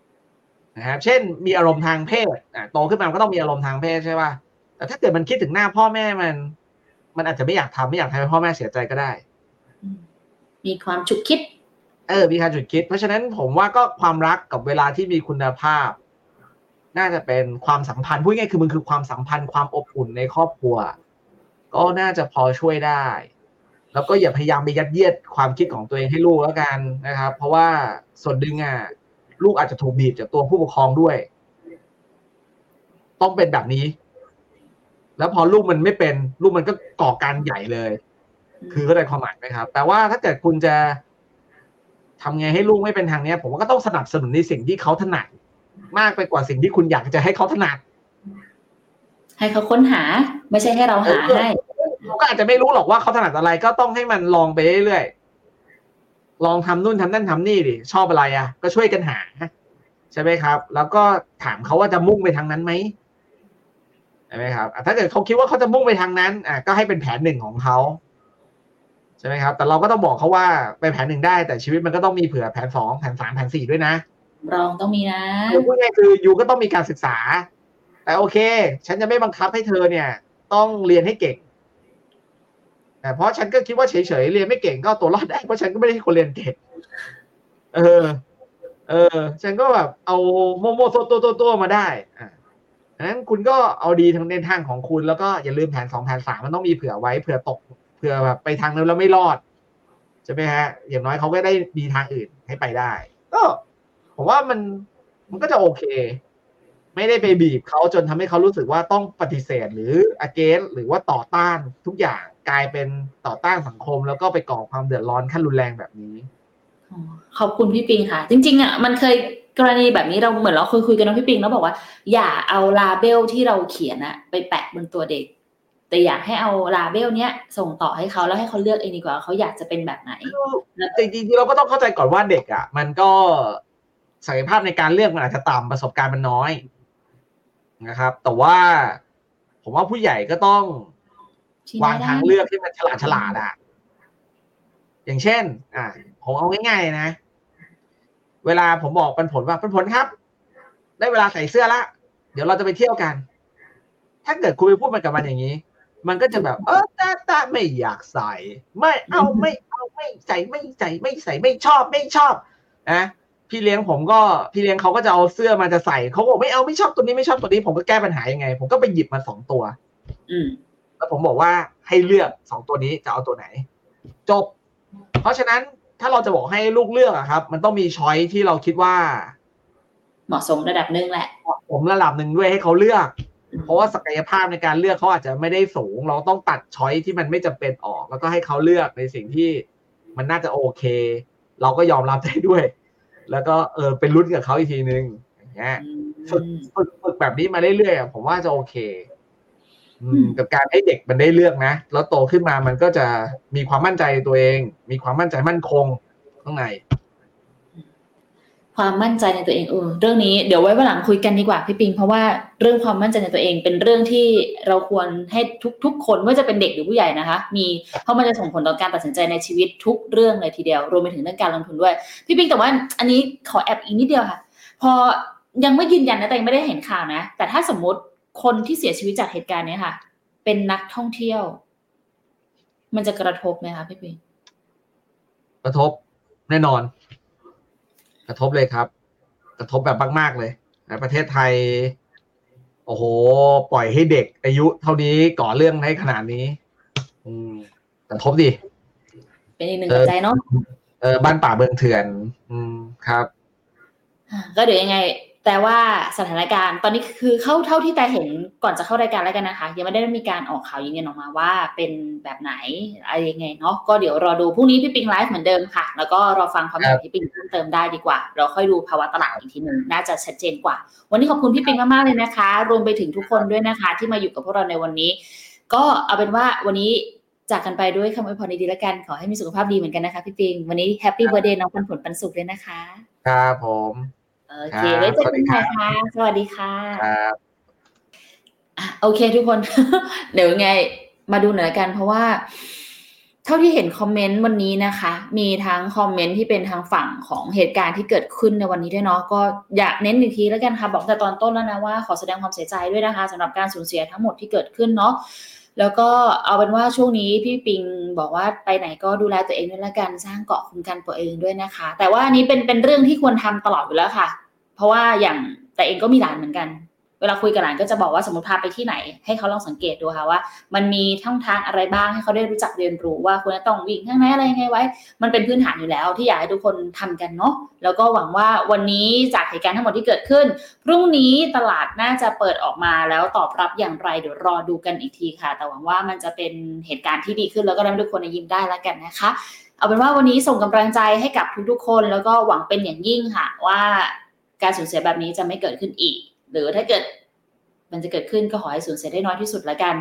ำนะครับเช่นมีอารมณ์ทางเพศอ่ะโตขึ้นมาก็ต้องมีอารมณ์ทางเพศใช่ป่ะแต่ถ้าเกิดมันคิดถึงหน้าพ่อแม่มันมันอาจจะไม่อยากทำไม่อยากทำให้พ่อแม่เสียใจก็ได้มีความฉุกคิดเออมีความฉุกคิดเพราะฉะนั้นผมว่าก็ความรักกับเวลาที่มีคุณภาพน่าจะเป็นความสัมพันธ์พูดง่ายคือมันคือความสัมพันธ์ความอบอุ่นในครอบครัวก็น่าจะพอช่วยได้แล้วก็อย่าพยายามไปยัดเยียดความคิดของตัวเองให้ลูกแล้วกันนะครับเพราะว่าส่วนดึงอ่ะลูกอาจจะถูกบีบจากตัวผู้ปกครองด้วยต้องเป็นแบบนี้แล้วพอลูกมันไม่เป็นลูกมันก็ก่อการใหญ่เลยคือเข้าใจความหมายไหมครับแต่ว่าถ้าเกิดคุณจะทำไงให้ลูกไม่เป็นทางนี้ผมว่าก็ต้องสนับสนุนในสิ่งที่เขาถนัดมากไปกว่าสิ่งที่คุณอยากจะให้เขาถนัดให้เขาค้นหาไม่ใช่ให้เราหาให้เขาก็อาจจะไม่รู้หรอกว่าเขาถนัดอะไรก็ต้องให้มันลองไปเรื่อยๆลองทำนู่นทำนั่นทำนี่ดิชอบอะไรอ่ะก็ช่วยกันหาใช่ไหมครับแล้วก็ถามเขาว่าจะมุ่งไปทางนั้นไหมใช่ไหมครับถ้าเกิดเขาคิดว่าเขาจะมุ่งไปทางนั้นอ่ะก็ให้เป็นแผนหนึ่งของเขาใช่ไหมครับแต่เราก็ต้องบอกเขาว่าไปแผนหนึ่งได้แต่ชีวิตมันก็ต้องมีเผื่อแผนสองแผนสามแผนสี่ด้วยนะรองต้องมีนะคือพูดง่ายคืออยู่ก็ต้องมีการศึกษาแต่โอเคฉันจะไม่บังคับให้เธอเนี่ยต้องเรียนให้เก่งแต่เพราะฉันก็คิดว่าเฉยๆเรียนไม่เก่งก็ตัวรอดได้เพราะฉันก็ไม่ได้คนเรียนเก่งเออเออฉันก็แบบเอาโม่ๆตัวๆๆมาได้อ่ะงั้นคุณก็เอาดีทางในทางของคุณแล้วก็อย่าลืมแผนสองแผนสามมันต้องมีเผื่อไว้เผื่อตกเผื่อแบบไปทางนั้นแล้วไม่รอดใช่มั้ยฮะอย่างน้อยเค้าก็ได้ดีทางอื่นให้ไปได้ก็ผมว่ามันมันก็จะโอเคไม่ได้ไปบีบเขาจนทำให้เขารู้สึกว่าต้องปฏิเสธหรือ against หรือว่าต่อต้านทุกอย่างกลายเป็นต่อต้านสังคมแล้วก็ไปก่อความเดือดร้อนขั้นรุนแรงแบบนี้ขอบคุณพี่ปิงค่ะจริงๆอ่ะมันเคยกรณีแบบนี้เราเหมือนเราคุยคุยกันกับพี่ปิงแล้วบอกว่าอย่าเอาลาเบลที่เราเขียนอะไปแปะบนตัวเด็กแต่อยากให้เอาลาเบลเนี้ยส่งต่อให้เขาแล้วให้เขาเลือกเองดีกว่าเขาอยากจะเป็นแบบไหนจริงๆเราก็ต้องเข้าใจก่อนว่าเด็กอะมันก็ศักยภาพในการเลือกมันอาจจะต่ำประสบการณ์มันน้อยนะครับแต่ว่าผมว่าผู้ใหญ่ก็ต้องวางทางเลือกที่มันฉลาดฉลาดอ่ะอย่างเช่นอ่ะผมเอาง่ายๆนะเวลาผมบอกปันผลว่าปันผลครับได้เวลาใส่เสื้อละเดี๋ยวเราจะไปเที่ยวกันถ้าเกิดคุณไปพูดมันกับมันอย่างนี้มันก็จะแบบเออตาตาไม่อยากใส่ไม่เอาไม่เอา ไม่ใส่ไม่ใส่ไม่ใส่ไม่ชอบไม่ชอบนะพี่เลี้ยงผมก็พี่เลี้ยงเขาก็จะเอาเสื้อมาจะใส่เขาบอกไม่เอาไม่ชอบตัวนี้ไม่ชอบตัวนี้ผมก็แก้ปัญหายังไงผมก็ไปหยิบมาสองตัวแล้วผมบอกว่าให้เลือกสองตัวนี้จะเอาตัวไหนจบเพราะฉะนั้นถ้าเราจะบอกให้ลูกเลือกอะครับมันต้องมีช้อยที่เราคิดว่าเหมาะสมระดับนึงแหละเหมาะสมระดับนึงด้วยให้เขาเลือกเพราะว่าศักยภาพในการเลือกเขาอาจจะไม่ได้สูงเราต้องตัดช้อยที่มันไม่จำเป็นออกแล้วก็ให้เขาเลือกในสิ่งที่มันน่าจะโอเคเราก็ยอมรับได้ด้วยแล้วก็เออเป็นรุ่นกับเขาอีกทีนึงอย่างเงี้ยฝึกฝึกแบบนี้มาเรื่อยๆผมว่าจะโอเคกับการให้เด็กมันได้เลือกนะแล้วโตขึ้นมามันก็จะมีความมั่นใจตัวเองมีความมั่นใจมั่นคงข้างในความมั่นใจในตัวเองเออเรื่องนี้เดี๋ยวไว้วันหลังคุยกันดีกว่าพี่ปิงเพราะว่าเรื่องความมั่นใจในตัวเองเป็นเรื่องที่เราควรให้ทุกๆคนไม่ว่าจะเป็นเด็กหรือผู้ใหญ่นะคะมีเพราะมันจะส่งผลต่อการตัดสินใจในชีวิตทุกเรื่องเลยทีเดียวรวมไปถึงเรื่องการลงทุนด้วยพี่ปิงแต่ว่าอันนี้ขอแอบอีกนิดเดียวค่ะพอยังไม่ยืนยันนะแต่ยังไม่ได้เห็นข่าวนะแต่ถ้าสมมติคนที่เสียชีวิตจากเหตุการณ์นี้ค่ะเป็นนักท่องเที่ยวมันจะกระทบไหมคะพี่ปิงกระทบแน่นอนกระทบเลยครับกระทบแบบมากๆเลยในประเทศไทยโอ้โหปล่อยให้เด็กอายุเท่านี้ก่อเรื่องให้ขนาดนี้กระทบดิเป็นอีกหนึ่งปัจจัยเนาะเออบ้านป่าเมืองเถื่อนครับก็เดี๋ยวยังไงแต่ว่าสถานการณ์ตอนนี้คือเข้าเท่าที่แต่เห็นก่อนจะเข้ารายการแล้วกันนะคะยังไม่ได้มีการออกข่าวยืนยันออกมาว่าเป็นแบบไหนอะไรยังไงเนาะก็เดี๋ยวรอดูพรุ่งนี้พี่ปิงไลฟ์เหมือนเดิมค่ะแล้วก็รอฟังความเห็นพี่ปิงเพิ่มเติมได้ดีกว่าเราค่อยดูภาวะตลาดอีกทีนึงน่าจะชัดเจนกว่าวันนี้ขอบคุณพี่ปิงมากๆเลยนะคะรวมไปถึงทุกคนด้วยนะคะที่มาอยู่กับพวกเราในวันนี้ก็เอาเป็นว่าวันนี้จากกันไปด้วยคำอวยพรดีๆแล้วกันขอให้มีสุขภาพดีเหมือนกันนะคะพี่ปิงวันนี้แฮปปี้เบิร์ธเดย์น้องปันผลปันสุขเลยนะคะครับผมโอเคไว้เจอกันค่ะสวัสดีค่ะครับโอเคทุกคนเดี๋ยวไงมาดูหน่อยกันเพราะว่าเท่าที่เห็นคอมเมนต์วันนี้นะคะมีทั้งคอมเมนต์ที่เป็นทางฝั่งของเหตุการณ์ที่เกิดขึ้นในวันนี้ด้วยเนาะก็อยากเน้นอีกทีแล้วกันค่ะบอกแต่ตอนต้นแล้วนะว่าขอแสดงความเสียใจด้วยนะคะสำหรับการสูญเสียทั้งหมดที่เกิดขึ้นเนาะแล้วก็เอาเป็นว่าช่วงนี้พี่ปิงบอกว่าไปไหนก็ดูแลตัวเองด้วยละกันสร้างเกาะคุ้มกันตัวเองด้วยนะคะแต่ว่าอันนี้เป็นเป็นเรื่องที่ควรทำตลอดอยู่แล้วค่ะเพราะว่าอย่างแต่เองก็มีหลานเหมือนกันเวลาคุยกับหลานก็จะบอกว่าสมมติพาไปที่ไหนให้เขาลองสังเกตดูค่ะว่ามันมีท่องทางอะไรบ้างให้เขาได้รู้จักเรียนรู้ว่าควรจะต้องวิ่งข้างไหนอะไรยังไงไว้มันเป็นพื้นฐานอยู่แล้วที่อยากให้ทุกคนทำกันเนาะแล้วก็หวังว่าวันนี้จากเหตุการณ์ทั้งหมดที่เกิดขึ้นพรุ่งนี้ตลาดน่าจะเปิดออกมาแล้วตอบรับอย่างไรเดี๋ยวรอดูกันอีกทีค่ะแต่หวังว่ามันจะเป็นเหตุการณ์ที่ดีขึ้นแล้วก็ให้ทุกคนยิ้มได้แล้วกันนะคะเอาเป็นว่าวันนี้ส่งกำลังใจให้กับทุกๆคนแล้วก็หวังเป็นอย่างยิ่งค่ะว่าการสูญเสียแบบนี้จะไม่เกิดขึ้นอีกหรือถ้าเกิดมันจะเกิดขึ้นก็ขอให้สูญเสียได้น้อยที่สุดละกัน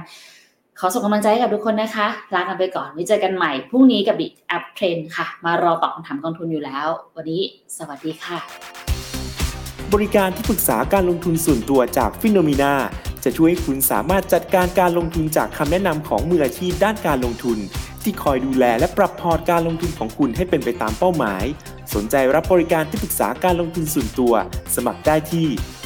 ขอส่งกำลังใจให้กับทุกคนนะคะลากันไปก่อนไว้เจอกันใหม่พรุ่งนี้กับ The Up Trend ค่ะมารอตอบคำถามกองทุนอยู่แล้ววันนี้สวัสดีค่ะบริการที่ปรึกษาการลงทุนส่วนตัวจาก Phenomena จะช่วยให้คุณสามารถจัดการการลงทุนจากคำแนะนำของมืออาชีพด้านการลงทุนที่คอยดูแลและปรับพอร์ตการลงทุนของคุณให้เป็นไปตามเป้าหมายสนใจรับบริการที่ปรึกษาการลงทุนส่วนตัวสมัครได้ที่